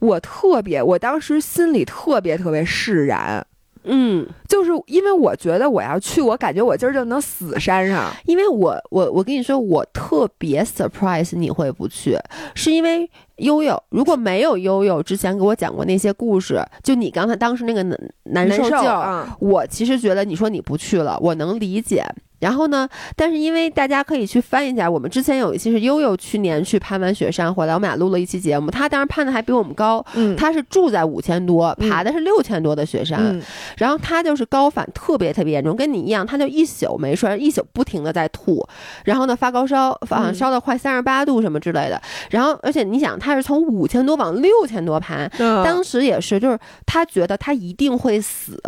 嗯、我特别我当时心里特别特别释然。嗯，就是因为我觉得我要去，我感觉我今儿就能死山上。因为我我我跟你说，我特别 surprise 你会不去，是因为悠悠。如果没有悠悠之前给我讲过那些故事，就你刚才当时那个难难受劲儿，嗯、我其实觉得你说你不去了，我能理解。然后呢？但是因为大家可以去翻一下，我们之前有一期是悠悠去年去攀完雪山回来，我们俩录了一期节目。他当然攀的还比我们高，嗯、他是住在五千多，爬的是六千多的雪山。嗯、然后他就是高反特别特别严重，跟你一样，他就一宿没睡，一宿不停的在吐。然后呢，发高烧，发烧到快三十八度什么之类的。嗯、然后，而且你想，他是从五千多往六千多爬，嗯、当时也是，就是他觉得他一定会死。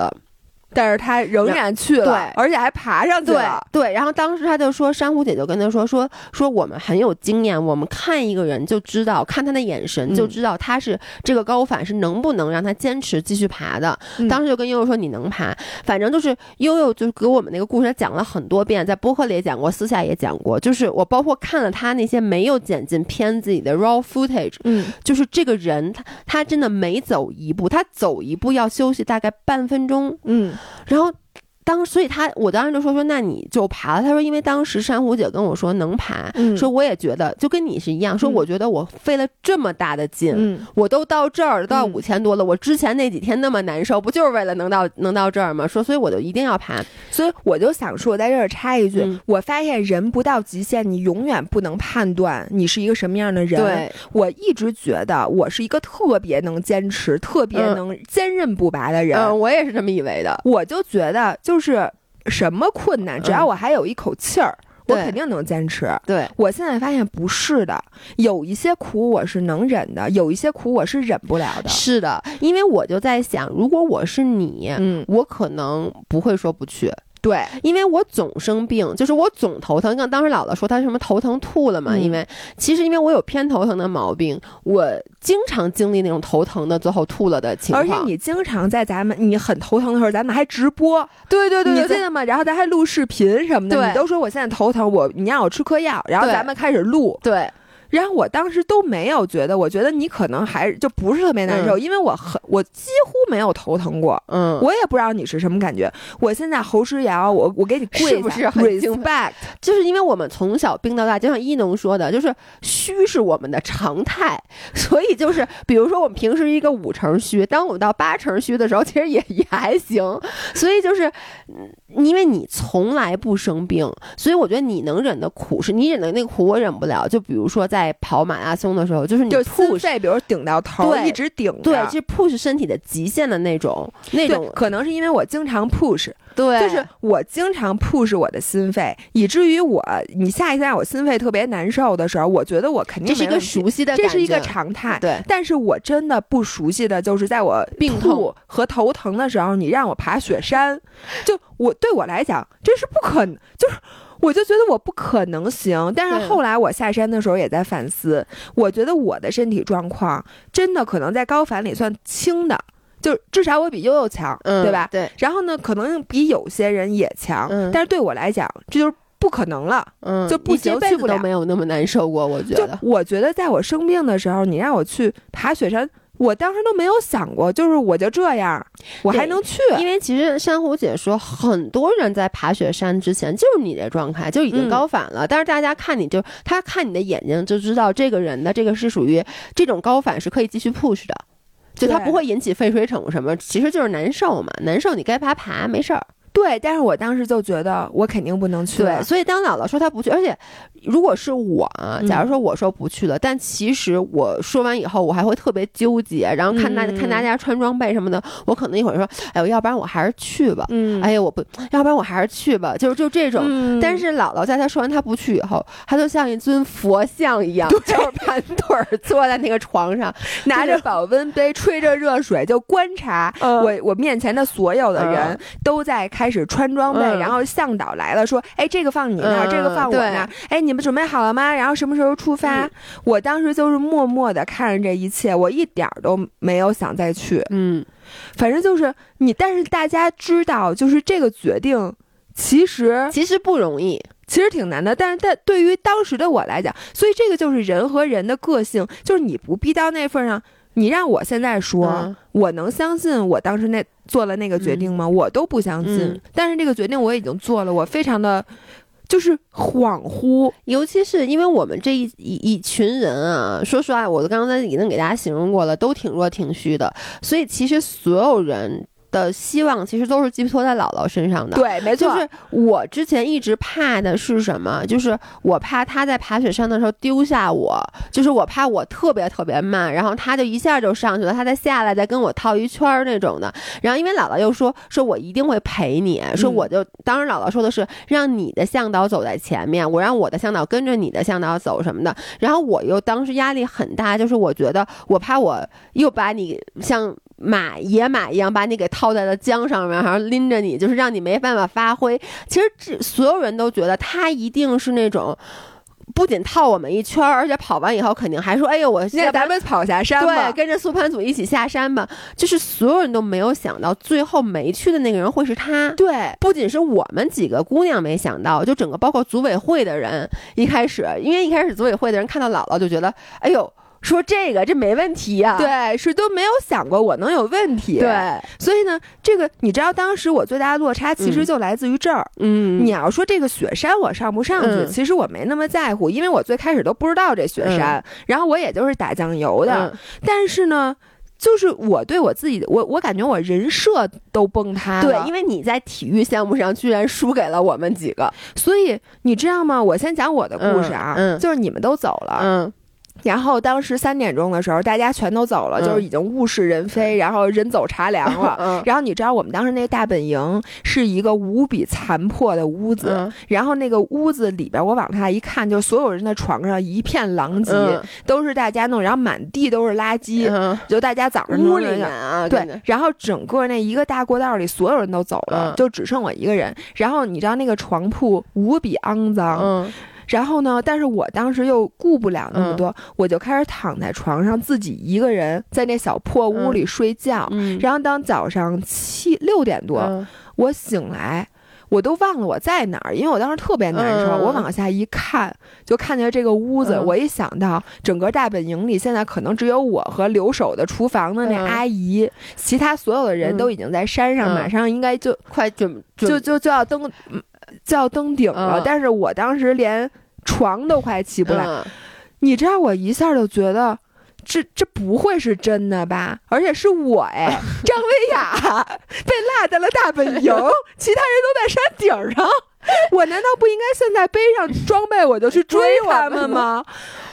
但是他仍然去了，嗯、对，而且还爬上去了。对，对，然后当时他就说，珊瑚姐就跟他说，说说我们很有经验，我们看一个人就知道，看他的眼神就知道他是，嗯、这个高反是能不能让他坚持继续爬的。嗯、当时就跟悠悠说你能爬，反正就是悠悠就给我们那个故事讲了很多遍，在播客里也讲过，私下也讲过，就是我包括看了他那些没有剪进片子里的 raw footage，嗯、就是这个人他他真的每走一步，他走一步要休息大概半分钟，嗯。然后当所以他我当时就说说那你就爬了，他说因为当时珊瑚姐跟我说能爬、嗯、说我也觉得就跟你是一样，说我觉得我费了这么大的劲、嗯、我都到这儿到五千多了、嗯、我之前那几天那么难受不就是为了能到能到这儿吗，说所以我就一定要爬。所以我就想说我在这儿插一句、嗯、我发现人不到极限你永远不能判断你是一个什么样的人。对，我一直觉得我是一个特别能坚持特别能坚韧不拔的人、嗯嗯、我也是这么以为的，我就觉得就就是什么困难只要我还有一口气儿、嗯、我肯定能坚持。对，我现在发现不是的，有一些苦我是能忍的，有一些苦我是忍不了的。是的，因为我就在想如果我是你、嗯、我可能不会说不去。对，因为我总生病，就是我总头疼，像当时姥姥说她什么头疼吐了嘛、嗯、因为其实因为我有偏头疼的毛病，我经常经历那种头疼的最后吐了的情况。而且你经常在咱们你很头疼的时候咱们还直播。对对 对, 对，你记得吗？然后咱还录视频什么的，你都说我现在头疼，我你让我吃颗药，然后咱们开始录。 对, 对，然后我当时都没有觉得，我觉得你可能还就不是特别难受、嗯、因为我很我几乎没有头疼过，嗯，我也不知道你是什么感觉。我现在侯诗瑶，我我给你跪一下，是不是很 respect？ 就是因为我们从小病到大，就像一农说的，就是虚是我们的常态，所以就是比如说我们平时一个五成虚，当我们到八成虚的时候其实也也还行。所以就是因为你从来不生病，所以我觉得你能忍的苦是你忍的那个苦我忍不了。就比如说在在跑马拉松的时候，就是你 push, 就心肺比如顶到头一直顶着，对，是 push 身体的极限的那种那种。可能是因为我经常 push， 对，就是我经常 push 我的心肺，以至于我你下一次让我心肺特别难受的时候，我觉得我肯定这是一个熟悉的感觉，这是一个常态。对，但是我真的不熟悉的就是在我病痛和头疼的时候，你让我爬雪山，就我对我来讲这是不可能，就是我就觉得我不可能行。但是后来我下山的时候也在反思，我觉得我的身体状况真的可能在高反里算轻的，就至少我比悠悠强、嗯、对吧？对。然后呢可能比有些人也强、嗯、但是对我来讲这就是不可能了，嗯，就不行，去不了，都没有那么难受过。我觉得我觉得在我生病的时候你让我去爬雪山，我当时都没有想过，就是我就这样我还能去。因为其实珊瑚姐说很多人在爬雪山之前就是你的状态就已经高反了、嗯、但是大家看你就他看你的眼睛就知道这个人的这个是属于这种高反是可以继续 push 的，就他不会引起肺水肿什么，其实就是难受嘛，难受你该爬爬没事儿。对，但是我当时就觉得我肯定不能去了。对，所以当姥姥说她不去，而且如果是我啊，假如说我说不去了、嗯、但其实我说完以后我还会特别纠结，然后看大、嗯、看大家穿装备什么的，我可能一会儿说哎呦要不然我还是去吧、嗯、哎呦我不要不然我还是去吧，就是就这种、嗯、但是姥姥在她说完她不去以后，她就像一尊佛像一样就是盘腿坐在那个床上拿着保温杯吹着热水就观察、嗯、我我面前的所有的人、嗯、都在看开始穿装备、嗯、然后向导来了说哎这个放你那、嗯、这个放我那，哎你们准备好了吗，然后什么时候出发、嗯、我当时就是默默的看着这一切，我一点都没有想再去。嗯，反正就是你但是大家知道就是这个决定其实其实不容易，其实挺难的，但是但对于当时的我来讲，所以这个就是人和人的个性，就是你不必到那份上。你让我现在说、嗯、我能相信我当时那做了那个决定吗、嗯、我都不相信、嗯、但是这个决定我已经做了，我非常的就是恍惚。尤其是因为我们这一 一, 一群人啊，说实话我刚才已经给大家形容过了，都挺弱挺虚的，所以其实所有人的希望其实都是寄托在姥姥身上的。对，没错。就是我之前一直怕的是什么，就是我怕他在爬雪山的时候丢下我，就是我怕我特别特别慢，然后他就一下就上去了，他再下来再跟我套一圈那种的。然后因为姥姥又说说我一定会陪你，说我就、嗯、当时姥姥说的是让你的向导走在前面，我让我的向导跟着你的向导走什么的。然后我又当时压力很大，就是我觉得我怕我又把你像马野马一样把你给套在了江上面，然后拎着你，就是让你没办法发挥。其实这所有人都觉得他一定是那种不仅套我们一圈，而且跑完以后肯定还说哎呦我那咱们跑下山吧，对，跟着苏盘组一起下山吧。就是所有人都没有想到最后没去的那个人会是他。对，不仅是我们几个姑娘没想到，就整个包括组委会的人，一开始因为一开始组委会的人看到姥姥就觉得哎呦说这个这没问题呀、啊，对，是都没有想过我能有问题，对，所以呢，这个你知道当时我最大的落差其实就来自于这儿，嗯，你要说这个雪山我上不上去，嗯、其实我没那么在乎，因为我最开始都不知道这雪山，嗯、然后我也就是打酱油的，嗯、但是呢。就是我对我自己，我我感觉我人设都崩塌了。对，因为你在体育项目上居然输给了我们几个，所以你知道吗？我先讲我的故事啊，嗯嗯、就是你们都走了，嗯，然后当时三点钟的时候，大家全都走了，嗯、就是已经物是人非，然后人走茶凉了。嗯、然后你知道我们当时那大本营是一个无比残破的屋子，嗯、然后那个屋子里边我往下一看，就所有人的床上一片狼藉，嗯、都是大家弄，然后满地都是垃圾，嗯、就大家早上屋里面啊，对，然后整个那一个大过道里所有人都走了，嗯、就只剩我一个人。然后你知道那个床铺无比肮脏。嗯然后呢？但是我当时又顾不了那么多，嗯、我就开始躺在床上自己一个人在那小破屋里睡觉。嗯嗯、然后当早上七六点多、嗯、我醒来，我都忘了我在哪儿，因为我当时特别难受。嗯、我往下一看，就看见这个屋子。嗯、我一想到整个大本营里现在可能只有我和留守的厨房的那阿姨，嗯、其他所有的人都已经在山上，嗯、马上应该就快准就就就要登。就要登顶了，嗯、但是我当时连床都快起不来，嗯、你知道我一下就觉得这这不会是真的吧？而且是我哎，张薇雅被落在了大本营，其他人都在山顶上，我难道不应该现在背上装备我就去追他们吗？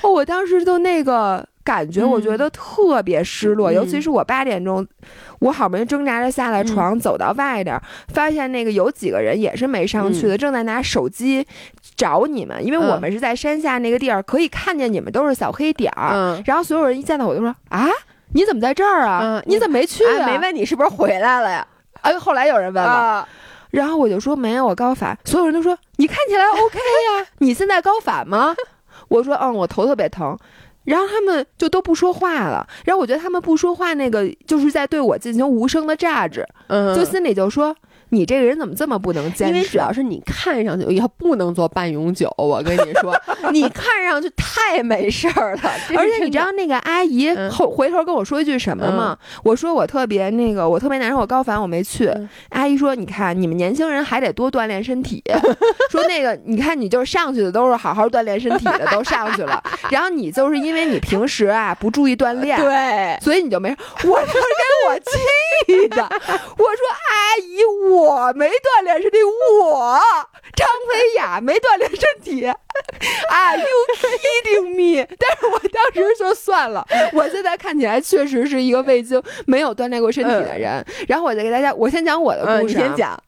哦，我当时就那个感觉，我觉得特别失落，嗯、尤其是我八点钟。我好不容易挣扎着下了床，嗯、走到外边，发现那个有几个人也是没上去的，嗯、正在拿手机找你们，因为我们是在山下那个地儿，嗯、可以看见你们都是小黑点儿。嗯、然后所有人一见到我就说：“啊，你怎么在这儿啊？嗯、你怎么没去啊？”啊没问你是不是回来了呀？哎，后来有人问我，啊、然后我就说没有，我高反。所有人都说你看起来 OK 呀，啊，你现在高反吗？我说嗯，我头特别疼。然后他们就都不说话了，然后我觉得他们不说话那个就是在对我进行无声的榨汁，嗯、就心里就说你这个人怎么这么不能坚持，因为主要是你看上去以后不能做半永久，我跟你说你看上去太没事儿了。而且你知道那个阿姨后回头跟我说一句什么吗？嗯、我说我特别那个我特别难受，我高反我没去，嗯、阿姨说你看你们年轻人还得多锻炼身体说那个你看你就是上去的都是好好锻炼身体的都上去了然后你就是因为你平时啊不注意锻炼，对，所以你就没事。我就给我气的我说阿姨我我没锻炼身体，我张薇雅没锻炼身体 ，Are you kidding me？ 但是我当时就算了，我现在看起来确实是一个未经没有锻炼过身体的人。嗯、然后我再给大家，我先讲我的故事，啊，嗯、你先讲。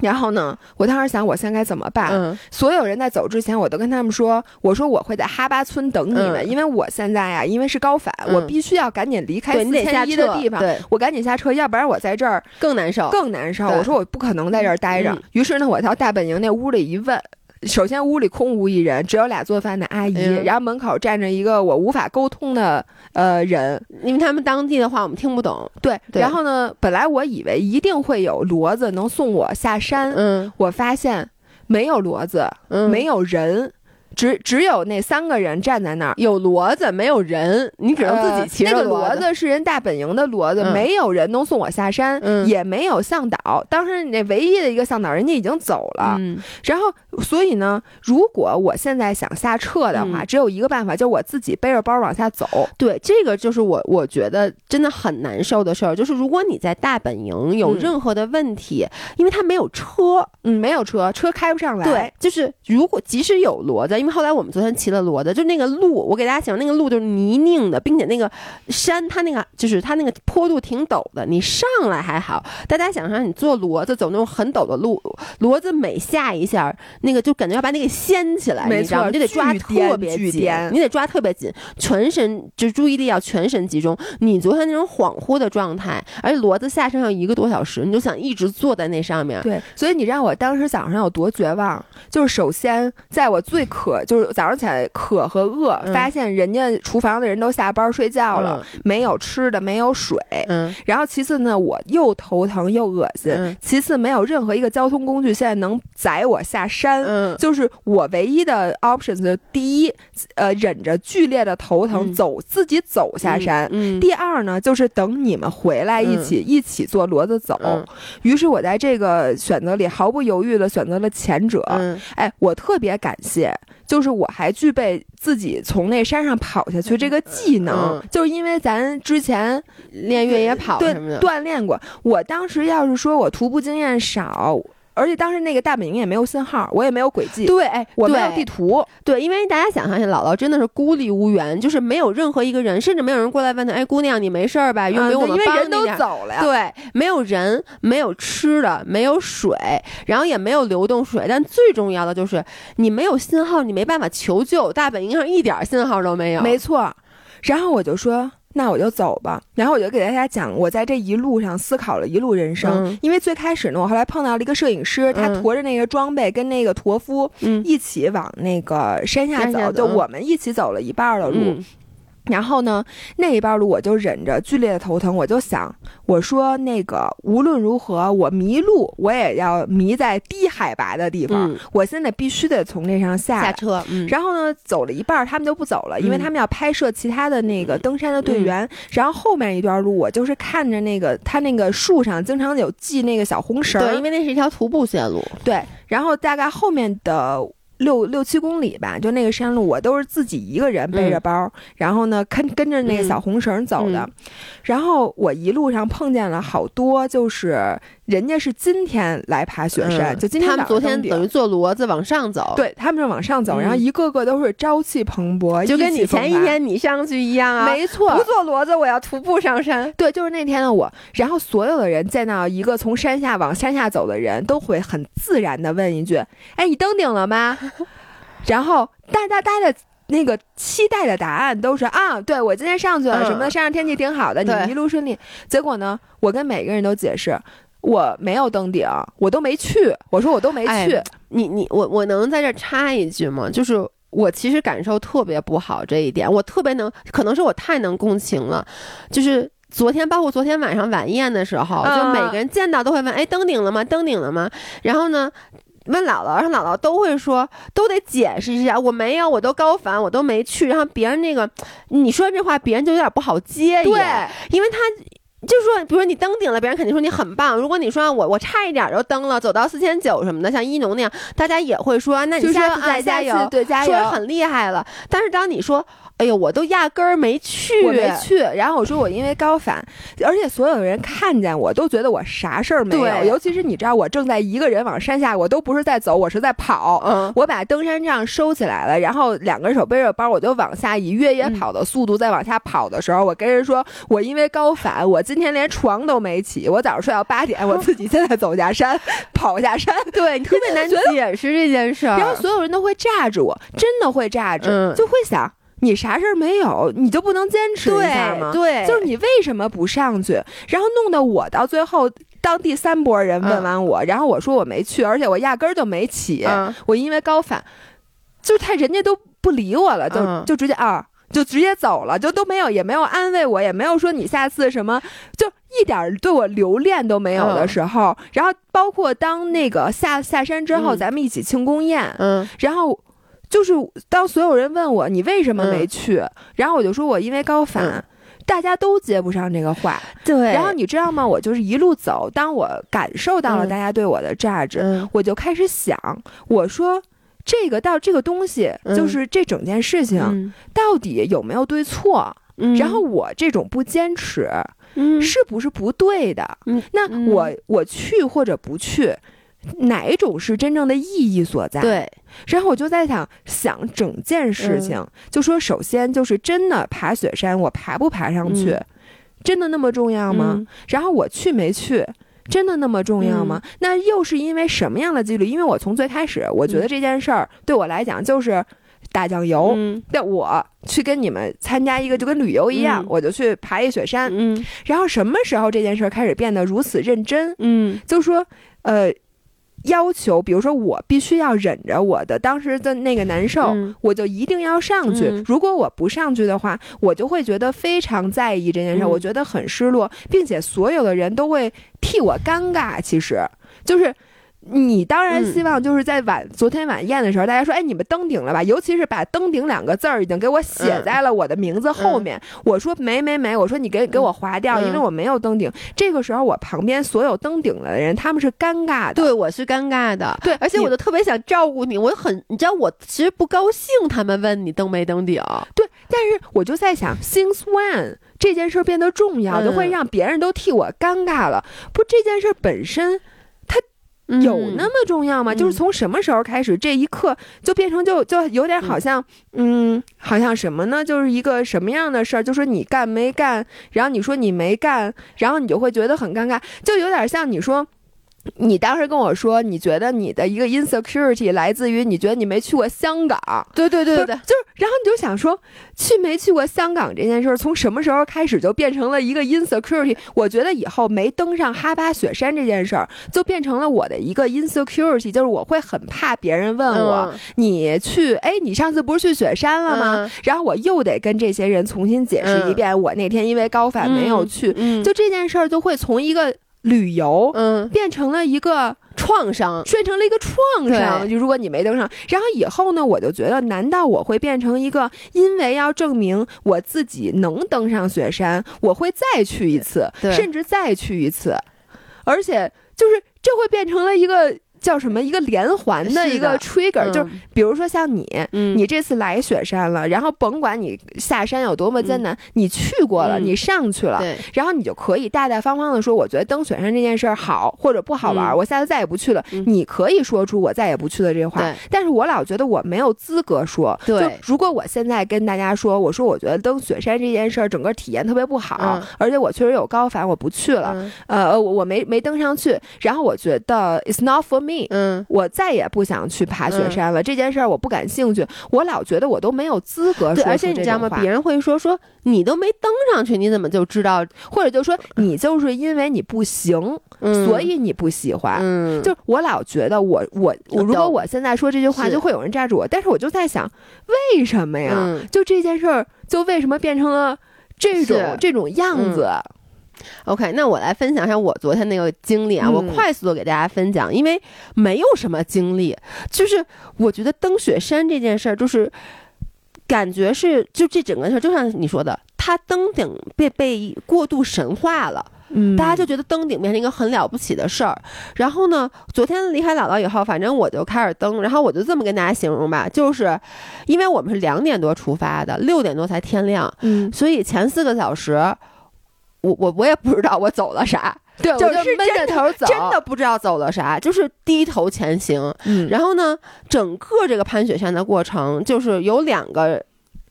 然后呢，我当时想我现在该怎么办，嗯、所有人在走之前我都跟他们说，我说我会在哈巴村等你们，嗯、因为我现在呀，因为是高反，嗯、我必须要赶紧离开四千一的地方，我赶紧下车，要不然我在这儿更难受更难受我说我不可能在这儿待着，嗯、于是呢我到大本营那屋里一问，首先屋里空无一人，只有俩做饭的阿姨，嗯、然后门口站着一个我无法沟通的呃人，因为他们当地的话我们听不懂。 对， 对然后呢本来我以为一定会有骡子能送我下山，嗯、我发现没有骡子，嗯、没有人，只只有那三个人站在那儿，有骡子没有人，你只能自己骑着骡子，呃、那个骡子是人大本营的骡子，嗯、没有人能送我下山，嗯、也没有向导，当时那唯一的一个向导人家已经走了，嗯、然后所以呢如果我现在想下撤的话，嗯、只有一个办法，就是我自己背着包往下走。对，这个就是我我觉得真的很难受的事儿，就是如果你在大本营有任何的问题，嗯、因为他没有车，嗯，没有车车开不上来。对，就是如果即使有骡子，因为后来我们昨天骑了骡子，就那个路，我给大家讲，那个路就是泥泞的，并且那个山它那个就是它那个坡度挺陡的，你上来还好，大家想想你坐骡子走那种很陡的路，骡子每下一下那个就感觉要把那个掀起来，没错，你得抓特别紧，你得抓特别紧，全神就注意力要全神集中。你昨天那种恍惚的状态，而且骡子下山要一个多小时，你就想一直坐在那上面。对，所以你让我当时早上有多绝望，就是首先在我最可饿，就是早上起来渴和饿、嗯、发现人家厨房的人都下班睡觉了、嗯、没有吃的没有水、嗯、然后其次呢我又头疼又恶心、嗯、其次没有任何一个交通工具现在能载我下山、嗯、就是我唯一的 options 第一呃忍着剧烈的头疼、嗯、走自己走下山、嗯嗯、第二呢就是等你们回来一起、嗯、一起坐骡子走、嗯、于是我在这个选择里毫不犹豫的选择了前者、嗯、哎我特别感谢就是我还具备自己从那山上跑下去这个技能、嗯嗯、就是因为咱之前练越野跑什么的锻炼过，我当时要是说我徒步经验少，而且当时那个大本营也没有信号，我也没有轨迹，对，我没有地图， 对, 对因为大家想象一下，姥姥真的是孤立无援，就是没有任何一个人，甚至没有人过来问她，哎，姑娘你没事儿吧，用不用我们帮你点、嗯、因为人都走了呀，对，没有人，没有吃的，没有水，然后也没有流动水，但最重要的就是你没有信号，你没办法求救，大本营上一点信号都没有，没错。然后我就说那我就走吧，然后我就给大家讲我在这一路上思考了一路人生、嗯、因为最开始呢我后来碰到了一个摄影师、嗯、他驮着那个装备跟那个驼夫一起往那个山下走、嗯、就我们一起走了一半的路、嗯、然后呢那一半路我就忍着剧烈的头疼，我就想我说那个无论如何我迷路我也要迷在低海拔的地方、嗯、我现在必须得从那上下下车、嗯、然后呢走了一半他们就不走了，因为他们要拍摄其他的那个登山的队员、嗯、然后后面一段路我就是看着那个他那个树上经常有系那个小红绳，对，因为那是一条徒步线路，对，然后大概后面的六六七公里吧，就那个山路我都是自己一个人背着包、嗯、然后呢跟跟着那个小红绳走的、嗯嗯、然后我一路上碰见了好多就是人家是今天来爬雪山、嗯、就今天他们昨天等于坐骡子往上走，对，他们是往上走、嗯、然后一个个都是朝气蓬勃，就跟你前一天你上去一样啊，没错，不坐骡子我要徒步上山，对，就是那天的我，然后所有的人见到一个从山下往山下走的人都会很自然的问一句，哎，你登顶了吗？然后大大大的那个期待的答案都是啊，对，我今天上去了、嗯、什么的，山上天气挺好的，你一路顺利。结果呢我跟每个人都解释我没有登顶，我都没去，我说我都没去、哎、你你我我能在这插一句吗？就是我其实感受特别不好这一点，我特别能，可能是我太能共情了，就是昨天包括昨天晚上晚宴的时候、嗯、就每个人见到都会问，哎，登顶了吗？登顶了吗？然后呢问姥姥，让姥姥都会说，都得解释一下，我没有，我都高反，我都没去。然后别人那个，你说这话，别人就有点不好接，对，因为他就是说，比如说你登顶了，别人肯定说你很棒。如果你说我我差一点就登了，走到四千九什么的，像一农那样，大家也会说，那你下次再加油，对，加油，说很厉害了。但是当你说，哎呦，我都压根儿没去，我没去。然后我说我因为高反，而且所有人看见我都觉得我啥事儿没有。尤其是你知道，我正在一个人往山下，我都不是在走，我是在跑。嗯，我把登山杖收起来了，然后两个手背着包，我就往下以越野跑的速度再往下跑的时候，嗯、我跟人说，我因为高反，我今天连床都没起，我早上睡到八点，我自己现在走下山，哦、跑下山。对，你特别难解释这件事儿，然后所有人都会炸着我，真的会炸着、嗯，就会想。你啥事儿没有，你就不能坚持一下吗？对，对，就是你为什么不上去？然后弄得我到最后，当第三波人问完我，嗯、然后我说我没去，而且我压根儿就没起、嗯，我因为高反，就是他人家都不理我了，就、嗯、就直接啊，就直接走了，就都没有，也没有安慰我，也没有说你下次什么，就一点对我留恋都没有的时候。嗯、然后包括当那个下下山之后、嗯，咱们一起庆功宴，嗯，然后。就是当所有人问我你为什么没去、嗯、然后我就说我因为高反、嗯、大家都接不上这个话，对，然后你知道吗，我就是一路走，当我感受到了大家对我的 judge、嗯、我就开始想，我说这个到这个东西、嗯、就是这整件事情、嗯、到底有没有对错、嗯、然后我这种不坚持、嗯、是不是不对的、嗯、那我、嗯、我去或者不去哪一种是真正的意义所在？对，然后我就在想想整件事情、嗯，就说首先就是真的爬雪山，我爬不爬上去，嗯、真的那么重要吗、嗯？然后我去没去，真的那么重要吗、嗯？那又是因为什么样的几率？因为我从最开始，我觉得这件事儿对我来讲就是打酱油，但、嗯、我去跟你们参加一个就跟旅游一样、嗯、我就去爬一雪山，嗯，然后什么时候这件事儿开始变得如此认真？嗯，就说呃。要求，比如说我必须要忍着我的当时的那个难受、嗯、我就一定要上去、嗯、如果我不上去的话我就会觉得非常在意这件事、嗯、我觉得很失落，并且所有的人都会替我尴尬。其实就是你当然希望就是在晚、嗯、昨天晚宴的时候大家说哎你们登顶了吧，尤其是把登顶两个字儿已经给我写在了我的名字后面、嗯、我说没没没我说你给给我划掉、嗯、因为我没有登顶、嗯、这个时候我旁边所有登顶了的人他们是尴尬的，对我是尴尬的，对，而且我就特别想照顾你，我很你知道我其实不高兴他们问你登没登顶，对，但是我就在想 since when这件事变得重要就会让别人都替我尴尬了、嗯、不这件事本身有那么重要吗、嗯、就是从什么时候开始、嗯、这一刻就变成就就有点好像 嗯, 嗯好像什么呢，就是一个什么样的事儿，就是你干没干，然后你说你没干，然后你就会觉得很尴尬，就有点像你说你当时跟我说你觉得你的一个 insecurity 来自于你觉得你没去过香港，对对对对对，就是然后你就想说去没去过香港这件事从什么时候开始就变成了一个 insecurity， 我觉得以后没登上哈巴雪山这件事就变成了我的一个 insecurity， 就是我会很怕别人问我、嗯、你去哎你上次不是去雪山了吗、嗯、然后我又得跟这些人重新解释一遍、嗯、我那天因为高反没有去、嗯嗯、就这件事就会从一个旅游，嗯，变成了一个创伤，变成了一个创伤。就如果你没登上，然后以后呢，我就觉得，难道我会变成一个，因为要证明我自己能登上雪山，我会再去一次，甚至再去一次，而且就是这会变成了一个。叫什么一个连环的一个 trigger， 是、嗯、就是比如说像你、嗯、你这次来雪山了，然后甭管你下山有多么艰难、嗯、你去过了、嗯、你上去了，然后你就可以大大方方的说我觉得登雪山这件事好或者不好玩、嗯、我下次再也不去了、嗯、你可以说出我再也不去的这话，但是我老觉得我没有资格说，对，就如果我现在跟大家说我说我觉得登雪山这件事整个体验特别不好、嗯、而且我确实有高反我不去了、嗯、呃我没没登上去，然后我觉得 it's not for me，嗯，我再也不想去爬雪山了、嗯、这件事儿我不感兴趣，我老觉得我都没有资格说出这种话，对，而且你知道吗，别人会说说你都没登上去你怎么就知道，或者就说你就是因为你不行、嗯、所以你不喜欢、嗯、就我老觉得我我我如果我现在说这句话就会有人站住我，但是我就在想为什么呀、嗯、就这件事儿就为什么变成了这种这种样子、嗯OK， 那我来分享一下我昨天那个经历啊，我快速的给大家分享、嗯、因为没有什么经历，就是我觉得登雪山这件事儿，就是感觉是就这整个事儿，就像你说的它登顶被被过度神化了，嗯，大家就觉得登顶变成一个很了不起的事儿。然后呢，昨天离开姥姥以后，反正我就开始登，然后我就这么跟大家形容吧，就是因为我们是两点多出发的，六点多才天亮，嗯，所以前四个小时我我我也不知道我走了啥，对，就是闷着头走，真的不知道走了啥，就是低头前行。嗯，然后呢，整个这个攀雪山的过程，就是有两个，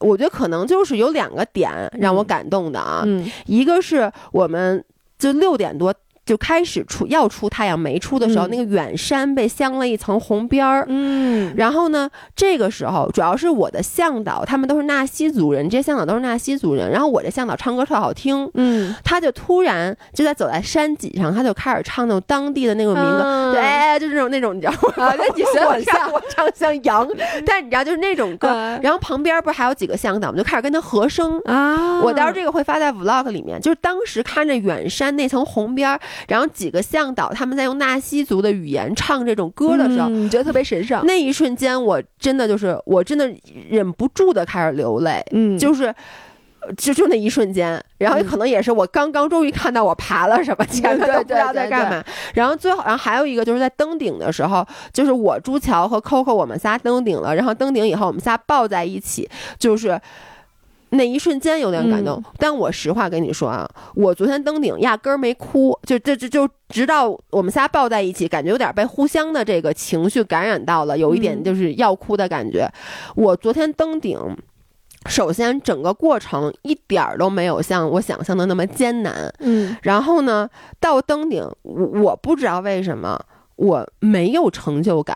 我觉得可能就是有两个点让我感动的啊。嗯，一个是我们就六点多。就开始出要出太阳没出的时候、嗯、那个远山被镶了一层红边儿，嗯，然后呢这个时候主要是我的向导他们都是纳西族人，这些向导都是纳西族人，然后我这向导唱歌特好听，嗯，他就突然就在走在山脊上，他就开始唱那种当地的那种民歌、嗯、对、哎、就是那种那种你知道吗、啊、你学很像我唱像羊、嗯、但你知道就是那种歌、嗯、然后旁边不是还有几个向导我们就开始跟他和声啊，我到时候这个会发在 vlog 里面，就是当时看着远山那层红边，然后几个向导他们在用纳西族的语言唱这种歌的时候，你觉得特别神圣。那一瞬间，我真的就是，我真的忍不住的开始流泪。嗯，就是，就就那一瞬间。然后可能也是我刚刚终于看到我爬了什么，前面都不知道在干嘛。然后最后，然后还有一个就是在登顶的时候，就是我朱乔和 Coco 我们仨登顶了。然后登顶以后，我们仨抱在一起，就是。那一瞬间有点感动、嗯、但我实话跟你说啊，我昨天登顶压根儿没哭，就这这 就, 就直到我们仨抱在一起，感觉有点被互相的这个情绪感染到了，有一点就是要哭的感觉、嗯、我昨天登顶首先整个过程一点儿都没有像我想象的那么艰难，嗯，然后呢到登顶 我, 我不知道为什么我没有成就感，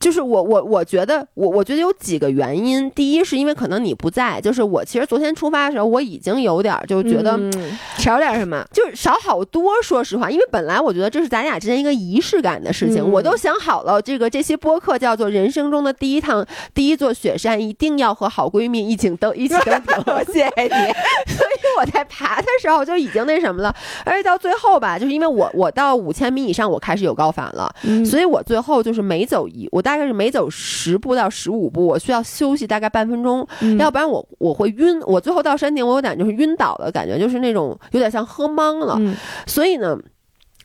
就是我我我觉得我我觉得有几个原因。第一是因为可能你不在，就是我其实昨天出发的时候我已经有点就觉得、嗯、少点什么，就是少好多，说实话，因为本来我觉得这是咱俩之间一个仪式感的事情、嗯、我都想好了，这个这期播客叫做人生中的第一趟第一座雪山，一定要和好闺蜜一起登一起登顶谢谢你所以我在爬的时候就已经那什么了，而且到最后吧，就是因为我我到五千米以上我开始有高反了、嗯、所以我最后就是每走一我大概是每走十步到十五步我需要休息大概半分钟、嗯、要不然我我会晕，我最后到山顶我有点就是晕倒的感觉，就是那种有点像喝懵了、嗯、所以呢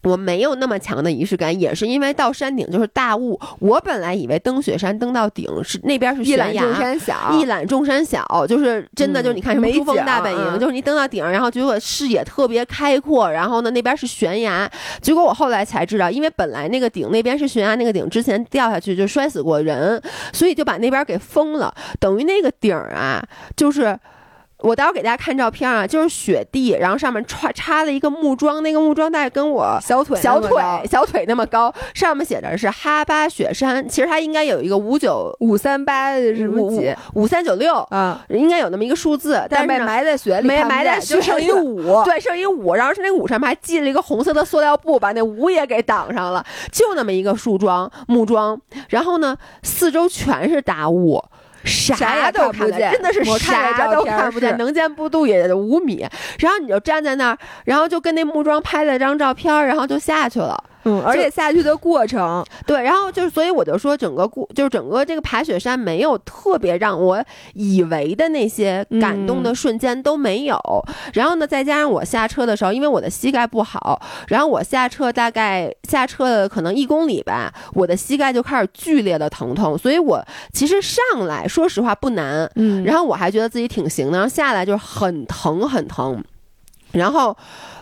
我没有那么强的仪式感，也是因为到山顶就是大雾。我本来以为登雪山登到顶是那边是悬崖，一览众山小，一览众山小，就是真的就是你看什么珠峰大本营、嗯，就是你登到顶，然后结果视野特别开阔，然后呢那边是悬崖。结果我后来才知道，因为本来那个顶那边是悬崖，那个顶之前掉下去就摔死过人，所以就把那边给封了，等于那个顶啊就是。我待会儿给大家看照片啊，就是雪地，然后上面插插了一个木桩，那个木桩大概跟我小腿小腿小腿那么高，上面写着是哈巴雪山，其实它应该有一个五九五三八是不是几五三九六啊，应该有那么一个数字，但被埋在雪里，没埋在就剩一五，对，剩一五，然后是那五上面还系了一个红色的塑料布，把那五也给挡上了，就那么一个树桩木桩，然后呢四周全是大雾。啥都看不见，真的是啥都看不见，能见不度也五米。然后你就站在那儿，然后就跟那木桩拍了张照片，然后就下去了。嗯，而且下去的过程，对，然后就是，所以我就说，整个故就是整个这个爬雪山没有特别让我以为的那些感动的瞬间都没有。嗯、然后呢，再加上我下车的时候，因为我的膝盖不好，然后我下车大概下车的可能一公里吧，我的膝盖就开始剧烈的疼痛，所以我其实上来说实话不难，嗯，然后我还觉得自己挺行的，然后下来就是很疼很疼，然后。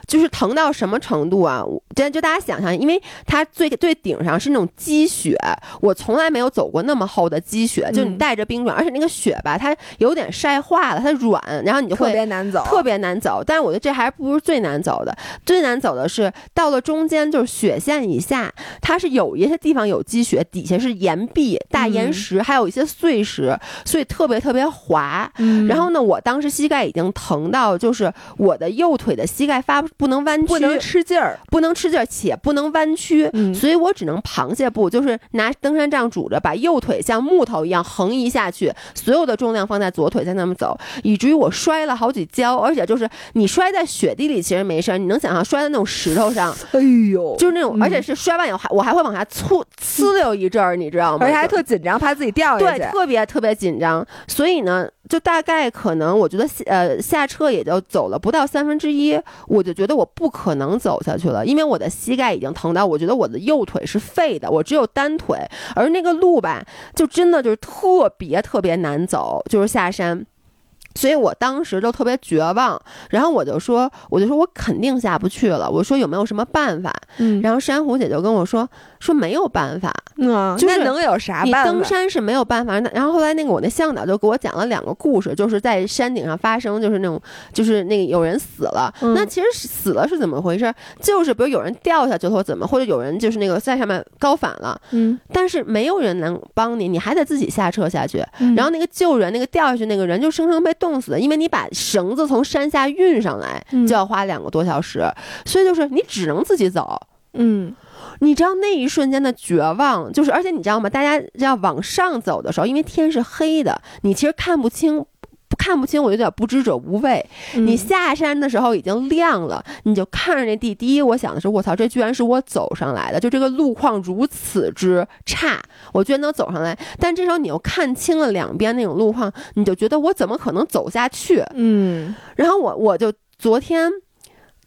就是疼到什么程度啊，真就大家想想，因为它最最顶上是那种积雪，我从来没有走过那么厚的积雪，就你带着冰爪、嗯、而且那个雪吧它有点晒化了，它软，然后你就会特别难走特别难走，但是我觉得这还不是最难走的，最难走的是到了中间就是雪线以下，它是有一些地方有积雪，底下是岩壁大岩石、嗯、还有一些碎石，所以特别特别滑、嗯、然后呢我当时膝盖已经疼到就是我的右腿的膝盖发不能弯曲，不能吃劲儿，不能吃劲儿，且不能弯曲、嗯，所以我只能螃蟹步，就是拿登山杖拄着，把右腿像木头一样横移下去，所有的重量放在左腿，在那么走，以至于我摔了好几跤，而且就是你摔在雪地里其实没事，你能想象摔在那种石头上，哎呦，就是那种，嗯、而且是摔完以后我还会往下粗呲溜一阵儿，你知道吗？而且还特紧张，怕自己掉下去，对，特别特别紧张，所以呢。就大概可能我觉得呃下车也就走了不到三分之一，我就觉得我不可能走下去了，因为我的膝盖已经疼到我觉得我的右腿是废的，我只有单腿，而那个路吧就真的就是特别特别难走，就是下山，所以我当时就特别绝望，然后我就说我就说我肯定下不去了，我说有没有什么办法，嗯，然后珊瑚姐就跟我说说没有办法，嗯，就是能有啥办法，你登山是没有办法。然后后来那个我那向导就给我讲了两个故事，就是在山顶上发生，就是那种就是那个有人死了、嗯、那其实死了是怎么回事，就是比如有人掉下去或怎么，或者有人就是那个在上面高反了，嗯，但是没有人能帮你，你还得自己下车下去、嗯、然后那个救人那个掉下去那个人就生生被冻死的，因为你把绳子从山下运上来就要花两个多小时、嗯、所以就是你只能自己走，嗯，你知道那一瞬间的绝望，就是而且你知道吗，大家要往上走的时候，因为天是黑的，你其实看不清看不清，我有点不知者无畏、嗯、你下山的时候已经亮了，你就看着那地，第一我想的是我操，这居然是我走上来的，就这个路况如此之差我居然能走上来，但这时候你又看清了两边那种路况，你就觉得我怎么可能走下去，嗯，然后我我就昨天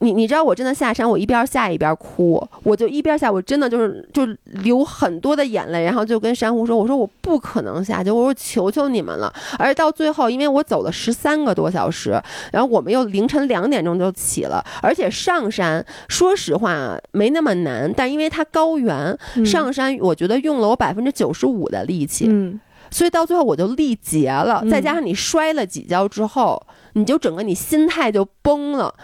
你你知道我真的下山，我一边下一边哭，我就一边下，我真的就是就流很多的眼泪，然后就跟珊瑚说，我说我不可能下去，我说求求你们了。而到最后，因为我走了十三个多小时，然后我们又凌晨两点钟就起了，而且上山说实话没那么难，但因为它高原、嗯、上山，我觉得用了我百分之九十五的力气。嗯，所以到最后我就力竭了，再加上你摔了几跤之后、嗯、你就整个你心态就崩了，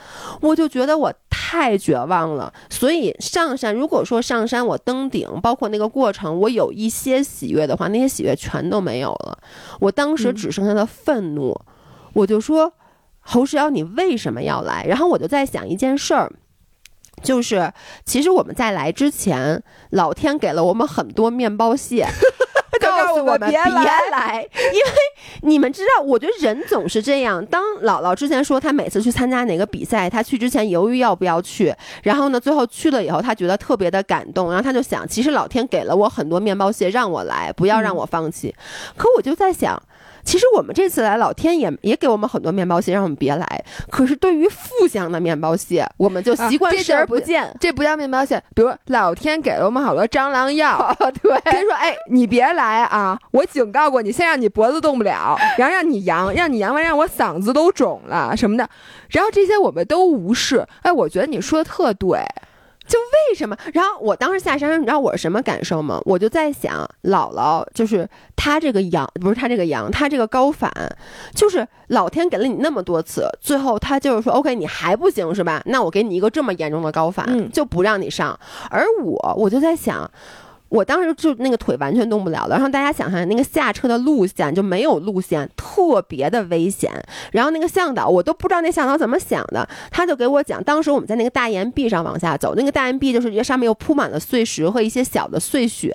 我就觉得我太太绝望了。所以上山，如果说上山我登顶，包括那个过程我有一些喜悦的话，那些喜悦全都没有了。我当时只剩下了愤怒、嗯、我就说侯世瑶你为什么要来？然后我就在想一件事儿，就是其实我们在来之前老天给了我们很多面包蟹告诉我们别来，因为你们知道，我觉得人总是这样。当姥姥之前说她每次去参加哪个比赛，她去之前犹豫要不要去，然后呢，最后去了以后，她觉得特别的感动，然后她就想，其实老天给了我很多面包屑，让我来，不要让我放弃。嗯、可我就在想，其实我们这次来，老天也也给我们很多面包屑，让我们别来。可是对于负向的面包屑，我们就习惯视而不见。啊、这, 这不叫面包屑，比如老天给了我们好多蟑螂药，哦、对，跟说哎，你别来啊！我警告过你，先让你脖子动不了，然后让你扬，让你扬完，让我嗓子都肿了什么的。然后这些我们都无视。哎，我觉得你说的特对。就为什么？然后我当时下山，你知道我什么感受吗？我就在想，姥姥就是她这个羊，不是她这个羊，她这个高反，就是老天给了你那么多次，最后她就是说 ，OK， 你还不行是吧？那我给你一个这么严重的高反，嗯、就不让你上。而我，我就在想。我当时就那个腿完全动不了了，然后大家想想那个下车的路线就没有路线，特别的危险。然后那个向导我都不知道那向导怎么想的，他就给我讲，当时我们在那个大岩壁上往下走，那个大岩壁就是上面又铺满了碎石和一些小的碎雪，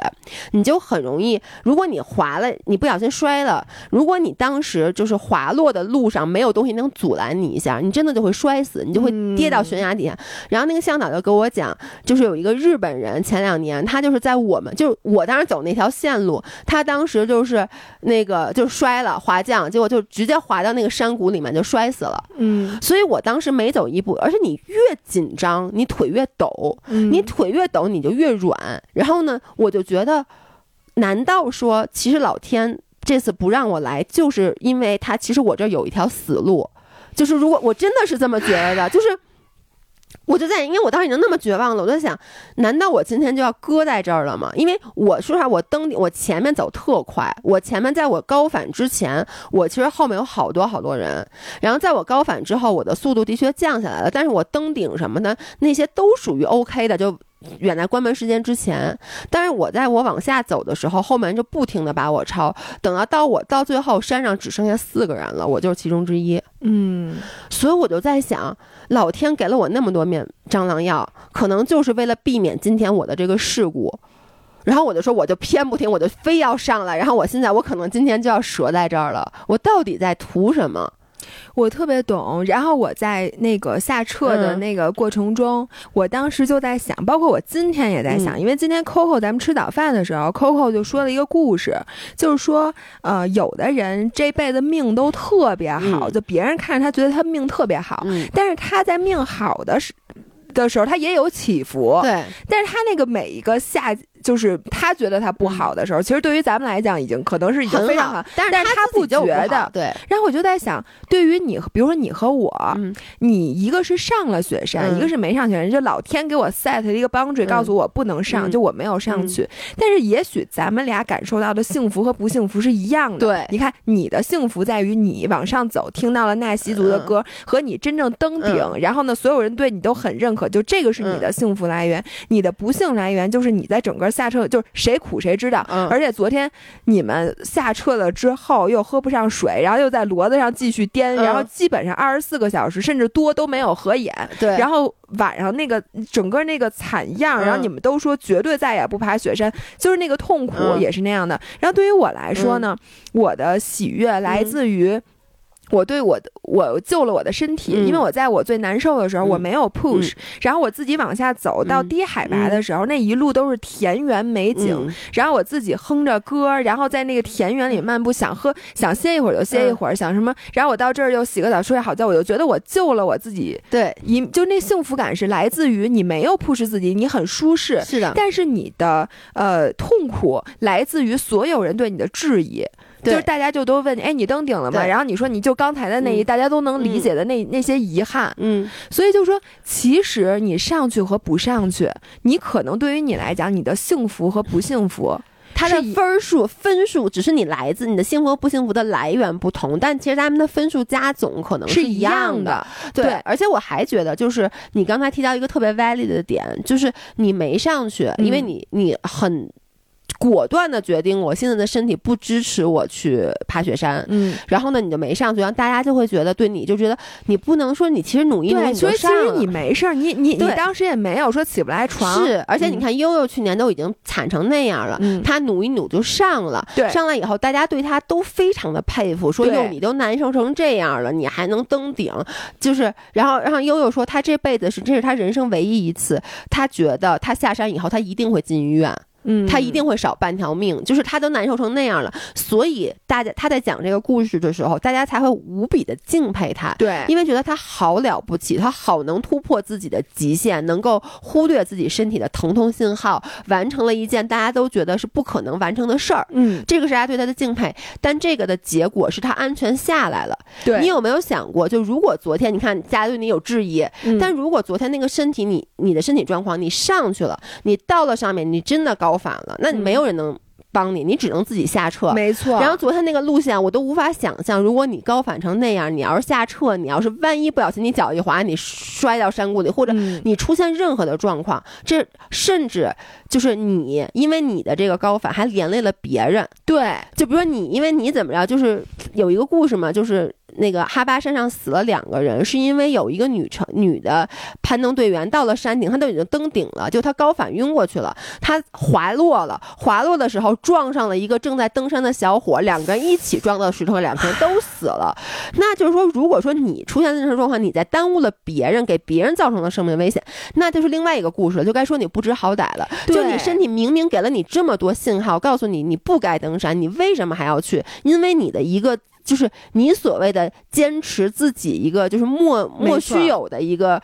你就很容易，如果你滑了，你不小心摔了，如果你当时就是滑落的路上没有东西能阻拦你一下，你真的就会摔死，你就会跌到悬崖底下、嗯、然后那个向导就给我讲，就是有一个日本人前两年他就是在我们就是我当时走那条线路，他当时就是那个就摔了滑降，结果就直接滑到那个山谷里面就摔死了。嗯，所以我当时每走一步，而且你越紧张你腿越抖、嗯、你腿越抖你就越软。然后呢我就觉得，难道说其实老天这次不让我来，就是因为他其实我这有一条死路，就是如果我真的是这么觉得的，就是我就在，因为我当时已经那么绝望了，我在想，难道我今天就要搁在这儿了吗？因为我说实话，我登顶，我前面走特快，我前面在我高反之前，我其实后面有好多好多人，然后在我高反之后，我的速度的确降下来了，但是我登顶什么的，那些都属于 OK 的，就远在关门时间之前。但是我在我往下走的时候，后面就不停的把我超，等到到我到最后山上只剩下四个人了，我就是其中之一。嗯，所以我就在想，老天给了我那么多面蟑螂药，可能就是为了避免今天我的这个事故。然后我就说，我就偏不听，我就非要上来，然后我现在我可能今天就要折在这儿了，我到底在图什么？我特别懂。然后我在那个下撤的那个过程中、嗯、我当时就在想，包括我今天也在想、嗯、因为今天 Coco 咱们吃早饭的时候 Coco 就说了一个故事，就是说呃，有的人这辈子命都特别好、嗯、就别人看着他觉得他命特别好、嗯、但是他在命好的时的时候他也有起伏，对，但是他那个每一个下就是他觉得他不好的时候，其实对于咱们来讲已经可能是已经非常 好, 好但是他不觉得。对，然后我就在想，对于你比如说你和我、嗯、你一个是上了雪山、嗯、一个是没上雪山，就老天给我 set 了一个 boundary、嗯、告诉我不能上、嗯、就我没有上去、嗯、但是也许咱们俩感受到的幸福和不幸福是一样的。对，你看你的幸福在于你往上走听到了纳西族的歌、嗯、和你真正登顶、嗯、然后呢所有人对你都很认可，就这个是你的幸福来源、嗯、你的不幸来源就是你在整个下车就是谁苦谁知道、嗯、而且昨天你们下车了之后又喝不上水，然后又在骡子上继续颠、嗯、然后基本上二十四个小时甚至多都没有合眼。对，然后晚上那个整个那个惨样、嗯、然后你们都说绝对再也不爬雪山，就是那个痛苦也是那样的、嗯、然后对于我来说呢、嗯、我的喜悦来自于、嗯我对我我救了我的身体、嗯、因为我在我最难受的时候、嗯、我没有 push、嗯、然后我自己往下走、嗯、到低海拔的时候、嗯、那一路都是田园美景、嗯、然后我自己哼着歌，然后在那个田园里漫步，想喝想歇一会儿就歇一会儿、嗯、想什么，然后我到这儿又洗个澡睡好觉，我就觉得我救了我自己。对，一就那幸福感是来自于你没有 push 自己，你很舒适。是的，但是你的呃痛苦来自于所有人对你的质疑，就是大家就都问你，哎，你登顶了吗？然后你说你就刚才的那一、嗯、大家都能理解的那、嗯、那些遗憾，嗯，所以就说其实你上去和不上去，你可能对于你来讲，你的幸福和不幸福，它的分数分数只是你来自你的幸福不幸福的来源不同，但其实他们的分数加总可能是一样的。对，而且我还觉得就是你刚才提到一个特别 valid 的点，就是你没上去，因为你你很果断的决定我现在的身体不支持我去爬雪山，嗯，然后呢你就没上去，然后大家就会觉得对你就觉得你不能说你其实努力努力就上了，所以其实你没事，你你你当时也没有说起不来床，是，而且你看悠悠去年都已经惨成那样了，嗯，他努一努就上了，对，上来以后大家对他都非常的佩服，说哟你都难受成这样了你还能登顶，就是然后让悠悠说他这辈子是这是他人生唯一一次他觉得他下山以后他一定会进医院，嗯，他一定会少半条命，就是他都难受成那样了，所以大家他在讲这个故事的时候，大家才会无比的敬佩他，对，因为觉得他好了不起，他好能突破自己的极限，能够忽略自己身体的疼痛信号，完成了一件大家都觉得是不可能完成的事儿，嗯，这个是大家对他的敬佩，但这个的结果是他安全下来了。对，你有没有想过，就如果昨天你看大家对你有质疑，嗯，但如果昨天那个身体你你的身体状况你上去了，你到了上面，你真的高反了，那你没有人能帮你，嗯，你只能自己下撤，没错。然后昨天那个路线我都无法想象，如果你高反成那样，你要是下撤，你要是万一不小心你脚一滑，你摔到山谷里，或者你出现任何的状况，嗯，这甚至就是你因为你的这个高反还连累了别人，对，就比如说你因为你怎么着，就是有一个故事嘛，就是那个哈巴山上死了两个人，是因为有一个女成女的攀登队员到了山顶，她都已经登顶了，就她高反晕过去了，她滑落了，滑落的时候撞上了一个正在登山的小伙，两个人一起撞到石头，两个人都死了。那就是说，如果说你出现这种状况，你在耽误了别人，给别人造成了生命危险，那就是另外一个故事了，就该说你不知好歹了。就你身体明明给了你这么多信号，告诉你你不该登山，你为什么还要去？因为你的一个。就是你所谓的坚持自己一个就是莫莫须有的一个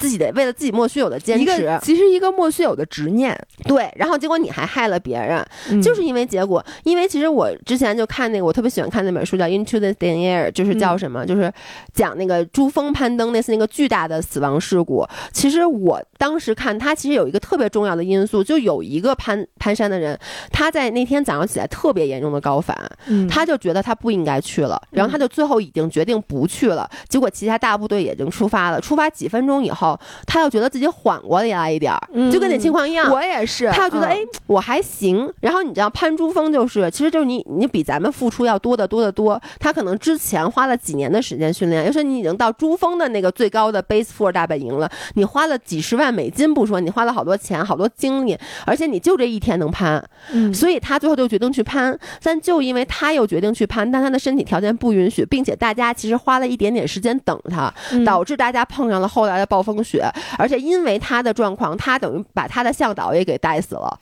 自己的为了自己莫须有的坚持，其实一个莫须有的执念，对，然后结果你还害了别人，嗯，就是因为结果，因为其实我之前就看那个我特别喜欢看那本书叫 Into the Thin Air， 就是叫什么，嗯，就是讲那个珠峰攀登那次那个巨大的死亡事故，其实我当时看他其实有一个特别重要的因素，就有一个攀攀山的人，他在那天早上起来特别严重的高反，嗯，他就觉得他不应该去了，然后他就最后已经决定不去了，嗯，结果其他大部队也已经出发了，出发几分钟以后他又觉得自己缓过来一点，嗯，就跟你情况一样，我也是，他又觉得，嗯，哎，我还行。然后你知道攀珠峰就是，其实就是你你比咱们付出要多得多得多。他可能之前花了几年的时间训练，要是你已经到珠峰的那个最高的 Base Four 大本营了，你花了几十万美金不说，你花了好多钱、好多精力，而且你就这一天能攀，嗯，所以他最后就决定去攀。但就因为他又决定去攀，但他的身体条件不允许，并且大家其实花了一点点时间等他，嗯，导致大家碰上了后来的暴风。风雪，而且因为他的状况，他等于把他的向导也给带死了。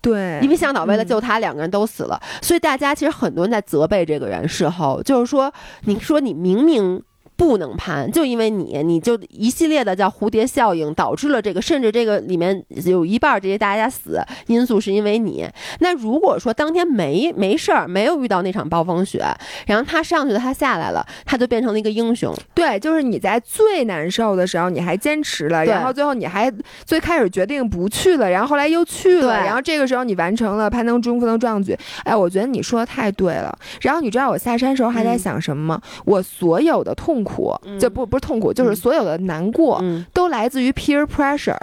对，因为向导为了救他，嗯，两个人都死了。所以大家其实很多人在责备这个人，事后就是说，你说你明明不能攀，就因为你，你就一系列的叫蝴蝶效应导致了这个，甚至这个里面有一半这些大家死因素是因为你。那如果说当天没没事儿，没有遇到那场暴风雪，然后他上去了，他下来了，他就变成了一个英雄。对，就是你在最难受的时候你还坚持了，然后最后你还最开始决定不去了，然后后来又去了，然后这个时候你完成了攀登珠峰的壮举。哎，我觉得你说的太对了。然后你知道我下山时候还在想什么吗？嗯，我所有的痛苦苦，这不不是痛苦，就是所有的难过，嗯，都来自于 peer pressure。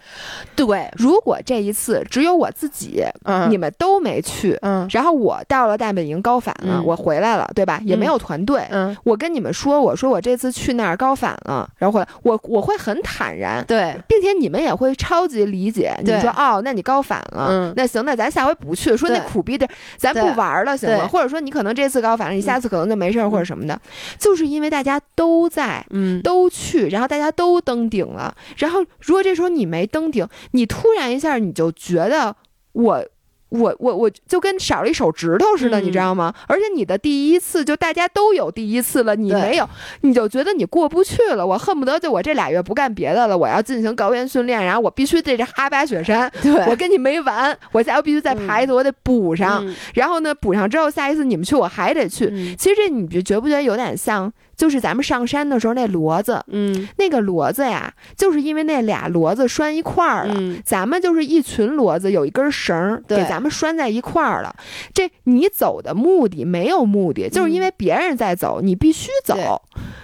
对，如果这一次只有我自己，嗯，你们都没去，嗯，然后我到了大本营高反了，嗯，我回来了，对吧？也没有团队，嗯，我跟你们说，我说我这次去那儿高反了，然后回来，我我会很坦然，对，并且你们也会超级理解。你们说哦，那你高反了，嗯，那行，那咱下回不去，说那苦逼的，咱不玩了，行吗？或者说你可能这次高反了，你下次可能就没事，嗯，或者什么的，就是因为大家都。在，嗯，都去，然后大家都登顶了。然后，如果这时候你没登顶，你突然一下你就觉得我，我，我，我就跟少了一手指头似的，嗯，你知道吗？而且你的第一次就大家都有第一次了，你没有，你就觉得你过不去了。我恨不得就我这俩月不干别的了，我要进行高原训练，然后我必须对这哈巴雪山，我跟你没完，我下回必须再爬一次，嗯，我得补上，嗯。然后呢，补上之后，下一次你们去我还得去。嗯，其实这你觉不觉得有点像？就是咱们上山的时候那骡子，嗯，那个骡子呀，就是因为那俩骡子拴一块儿了，嗯，咱们就是一群骡子，有一根绳给咱咱们拴在一块儿了。这你走的目的没有目的，就是因为别人在走，嗯、你必须走。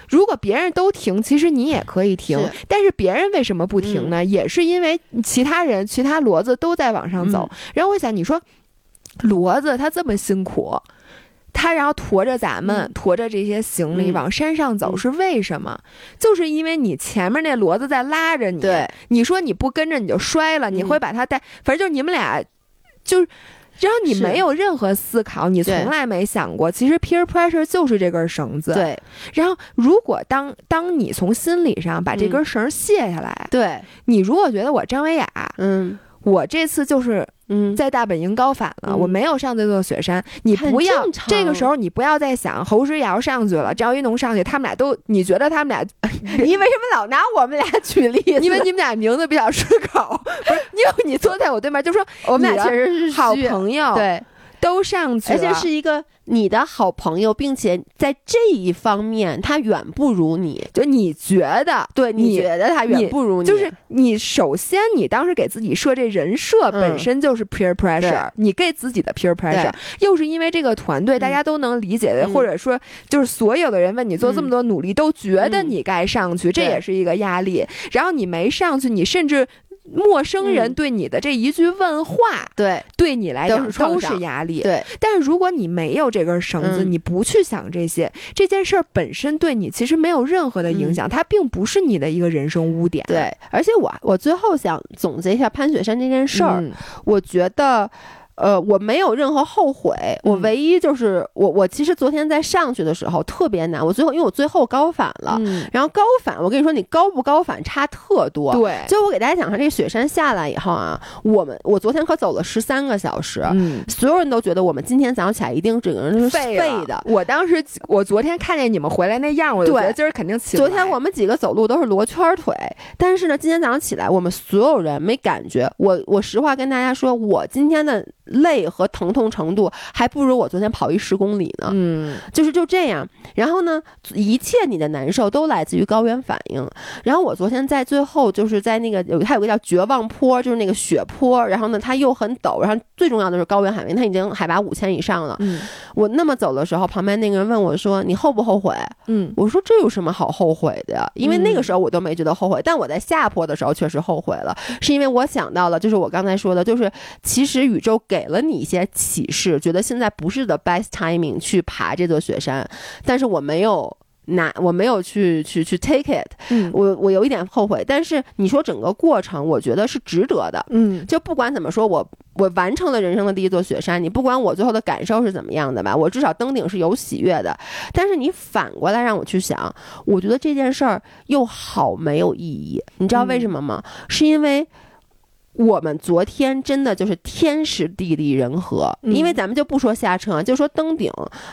如果别人都停，其实你也可以停，是但是别人为什么不停呢？嗯、也是因为其他人、其他骡子都在往上走。嗯、然后我想，你说骡子他这么辛苦。他然后驮着咱们，驮着这些行李往山上走，是为什么？就是因为你前面那骡子在拉着你，对，你说你不跟着你就摔了，你会把他带，反正就是你们俩，就是，然后你没有任何思考，你从来没想过，其实 peer pressure 就是这根绳子，对。然后如果当当你从心理上把这根绳卸下来，对，你如果觉得我张维雅，嗯，我这次就是。嗯，在大本营高反了，嗯、我没有上这座雪山。你不要这个时候，你不要再想侯诗瑶上去了，张一农上去，他们俩都，你觉得他们俩，你为什么老拿我们俩举例子？因为你们俩名字比较顺口，不是？因为你坐在我对面，就说我们俩确实是好朋友，对，都上去了，而且是一个你的好朋友，并且在这一方面他远不如你，就你觉得，对，你, 你觉得他远不如你，就是你首先你当时给自己设这人设本身就是 peer pressure，、嗯、你给自己的 peer pressure， 又是因为这个团队大家都能理解的，嗯、或者说就是所有的人为你做这么多努力，嗯、都觉得你该上去，嗯、这也是一个压力。然后你没上去，你甚至。陌生人对你的这一句问话，嗯、对对你来讲都是压力。对，但是如果你没有这根绳子，嗯、你不去想这些，这件事儿本身对你其实没有任何的影响，嗯、它并不是你的一个人生污点。对，而且我我最后想总结一下攀雪山这件事儿，嗯、我觉得。呃，我没有任何后悔，我唯一就是我我其实昨天在上去的时候特别难，我最后因为我最后高反了，嗯、然后高反我跟你说你高不高反差特多，对，所以我给大家讲一下这雪山下来以后啊，我们我昨天可走了十三个小时，嗯、所有人都觉得我们今天早上起来一定整个人是废的，我当时我昨天看见你们回来那样，我就觉得今儿肯定起不来，昨天我们几个走路都是罗圈腿，但是呢今天早上起来我们所有人没感觉，我我实话跟大家说，我今天的累和疼痛程度还不如我昨天跑一十公里呢，嗯，就是就这样。然后呢，一切你的难受都来自于高原反应。然后我昨天在最后就是在那个有它有个叫绝望坡，就是那个雪坡，然后呢它又很陡，然后最重要的是高原反应，它已经海拔五千以上了。嗯，我那么走的时候，旁边那个人问我说：“你后不后悔？”嗯，我说这有什么好后悔的呀？因为那个时候我都没觉得后悔，但我在下坡的时候确实后悔了，是因为我想到了，就是我刚才说的，就是其实宇宙。给了你一些启示，觉得现在不是 the best timing 去爬这座雪山，但是我没有拿，我没有去去去 take it，嗯、我我有一点后悔，但是你说整个过程，我觉得是值得的，嗯，就不管怎么说，我我完成了人生的第一座雪山，你不管我最后的感受是怎么样的吧，我至少登顶是有喜悦的，但是你反过来让我去想，我觉得这件事儿又好没有意义，你知道为什么吗？嗯、是因为。我们昨天真的就是天时地利人和，嗯、因为咱们就不说下车，就说登顶，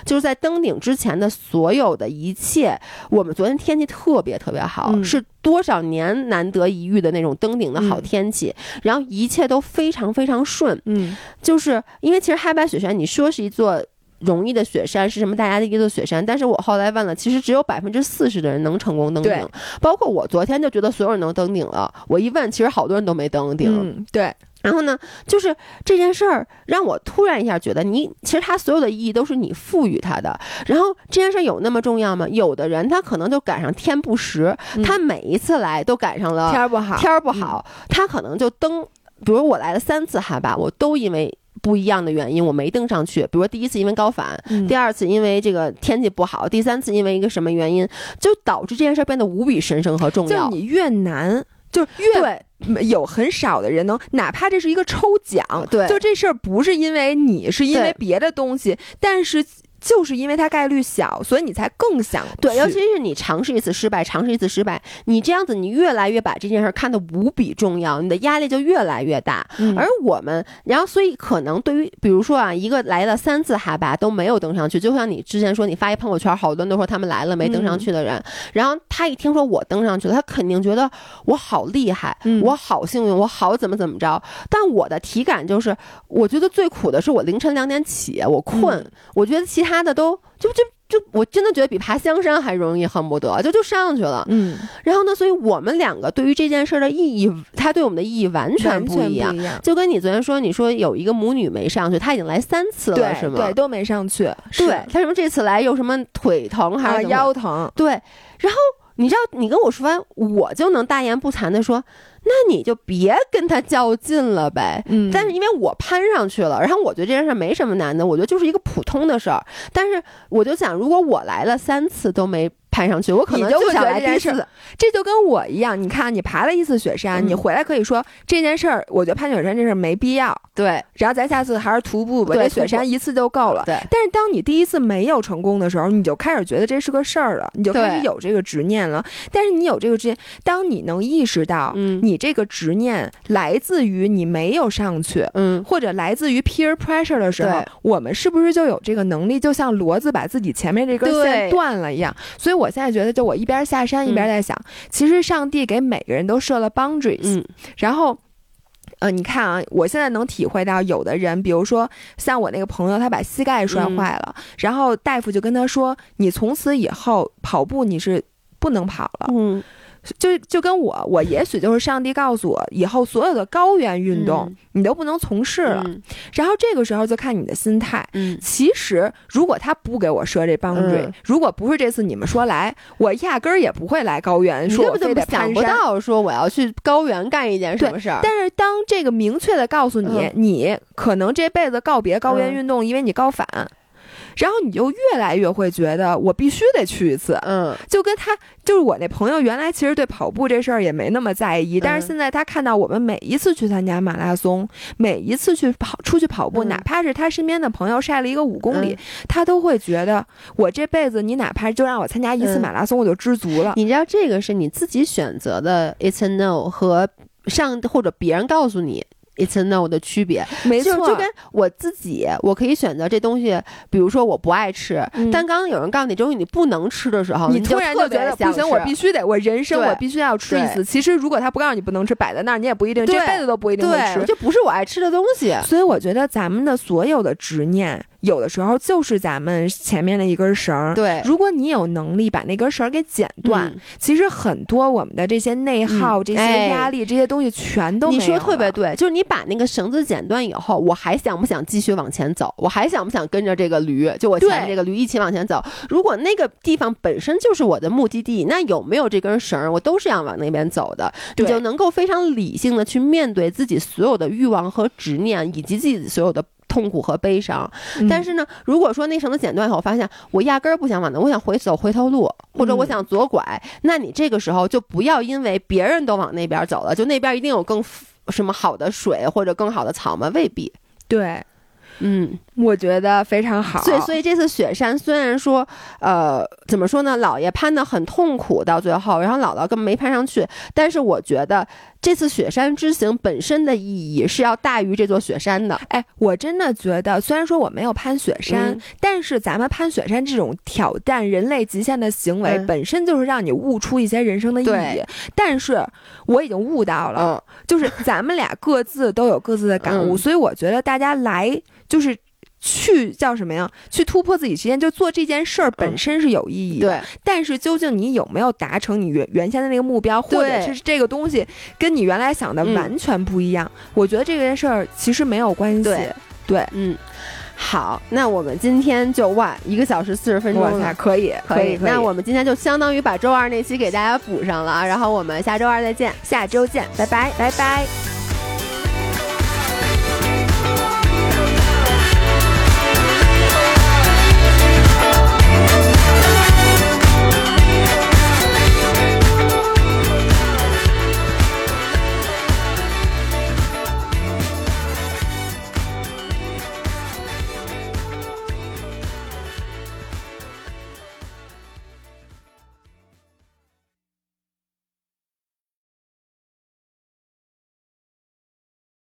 就是在登顶之前的所有的一切，我们昨天天气特别特别好，嗯、是多少年难得一遇的那种登顶的好天气，嗯、然后一切都非常非常顺，嗯，就是因为其实海拔雪山你说是一座容易的雪山，是什么大家的一座雪山，但是我后来问了，其实只有百分之四十的人能成功登顶，包括我昨天就觉得所有人能登顶了，我一问其实好多人都没登顶，嗯、对，然后呢就是这件事儿让我突然一下觉得你其实它所有的意义都是你赋予它的，然后这件事有那么重要吗？有的人他可能就赶上天不时，嗯、他每一次来都赶上了天不好天不好，嗯、他可能就登，比如我来了三次海拔，我都因为不一样的原因我没登上去，比如说第一次因为高反，嗯、第二次因为这个天气不好，第三次因为一个什么原因，就导致这件事变得无比神圣和重要，就你越难就越有很少的人能，哪怕这是一个抽奖，对，就这事儿不是因为你，是因为别的东西，但是就是因为它概率小，所以你才更想去，对，尤其是你尝试一次失败，尝试一次失败，你这样子你越来越把这件事看得无比重要，你的压力就越来越大，嗯、而我们然后所以可能对于比如说啊，一个来了三次海拔都没有登上去，就像你之前说你发一朋友圈好多人都说他们来了没登上去的人，嗯、然后他一听说我登上去了，他肯定觉得我好厉害，嗯、我好幸运，我好怎么怎么着，但我的体感就是我觉得最苦的是我凌晨两点起我困，嗯、我觉得其他他的都就就就我真的觉得比爬香山还容易，恨不得就就上去了。嗯，然后呢，所以我们两个对于这件事的意义，它对我们的意义完全不一样。就跟你昨天说，你说有一个母女没上去，她已经来三次了，是吗？对，都没上去。对，她什么这次来又什么腿疼还是、啊、腰疼？对，然后。你知道，你跟我说完，我就能大言不惭的说，那你就别跟他较劲了呗。嗯，但是因为我攀上去了，然后我觉得这件事没什么难的，我觉得就是一个普通的事儿。但是我就想，如果我来了三次都没攀上去，我可能就想来第四。这就跟我一样，你看，你爬了一次雪山，嗯、你回来可以说这件事儿，我觉得攀雪山这事儿没必要。对，然后咱下次还是徒步吧，这雪山一次就够了。对。但是当你第一次没有成功的时候，你就开始觉得这是个事儿了，你就开始有这个执念了。但是你有这个执念，当你能意识到，嗯，你这个执念来自于你没有上去，嗯，或者来自于 peer pressure 的时候，我们是不是就有这个能力？就像骡子把自己前面这根线断了一样，所以。我现在觉得，就我一边下山一边在想、嗯、其实上帝给每个人都设了 boundaries、嗯、然后呃，你看啊，我现在能体会到有的人，比如说像我那个朋友，他把膝盖摔坏了、嗯、然后大夫就跟他说，你从此以后跑步你是不能跑了。嗯，就就跟我我也许就是上帝告诉我，以后所有的高原运动、嗯、你都不能从事了、嗯、然后这个时候就看你的心态、嗯、其实如果他不给我设这帮助、嗯、如果不是这次你们说来，我压根儿也不会来高原，说我非得攀山，你根本就想不到说我要去高原干一件什么事儿。但是当这个明确的告诉你、嗯、你可能这辈子告别高原运动、嗯、因为你高反，然后你就越来越会觉得我必须得去一次。嗯，就跟他就是我那朋友，原来其实对跑步这事儿也没那么在意、嗯、但是现在他看到我们每一次去参加马拉松，每一次去跑出去跑步、嗯、哪怕是他身边的朋友晒了一个五公里、嗯、他都会觉得我这辈子你哪怕就让我参加一次马拉松我就知足了、嗯、你知道这个是你自己选择的 it's a no 和上或者别人告诉你It's a no 的区别，没错，就, 就跟我自己，我可以选择这东西，比如说我不爱吃，嗯、但刚刚有人告诉你这东西你不能吃的时候，你突然就觉得不行，我必须得，我人生我必须要吃一次。其实如果他不告诉你不能吃，摆在那儿你也不一定这辈子都不一定会吃，这不是我爱吃的东西。所以我觉得咱们的所有的执念，有的时候就是咱们前面的一根绳。对，如果你有能力把那根绳给剪断、嗯、其实很多我们的这些内耗、嗯、这些压力、哎、这些东西全都没有了。你说特别对，就是你把那个绳子剪断以后，我还想不想继续往前走，我还想不想跟着这个驴，就我前面这个驴一起往前走。如果那个地方本身就是我的目的地，那有没有这根绳我都是要往那边走的。你就能够非常理性的去面对自己所有的欲望和执念，以及自己所有的痛苦和悲伤。但是呢，如果说那绳子剪断以后，我发现我压根儿不想往那，我想回走回头路，或者我想左拐、嗯、那你这个时候就不要因为别人都往那边走了，就那边一定有更什么好的水或者更好的草吗？未必。对，嗯，我觉得非常好。所以，所以这次雪山虽然说，呃，怎么说呢，姥爷攀得很痛苦到最后，然后姥姥根本没攀上去。但是我觉得这次雪山之行本身的意义是要大于这座雪山的。哎，我真的觉得，虽然说我没有攀雪山，嗯、但是咱们攀雪山这种挑战人类极限的行为，本身就是让你悟出一些人生的意义。嗯、但是我已经悟到了、嗯，就是咱们俩各自都有各自的感悟，嗯、所以我觉得大家来。就是去叫什么呀？去突破自己之间，就做这件事儿本身是有意义的、嗯。对，但是究竟你有没有达成你原原先的那个目标，或者是这个东西跟你原来想的完全不一样？嗯、我觉得这件事儿其实没有关系。对，对，嗯。好，那我们今天就哇，一个小时四十分钟了，可以，可以。那我们今天就相当于把周二那期给大家补上了，然后我们下周二再见，下周见，拜拜，拜拜。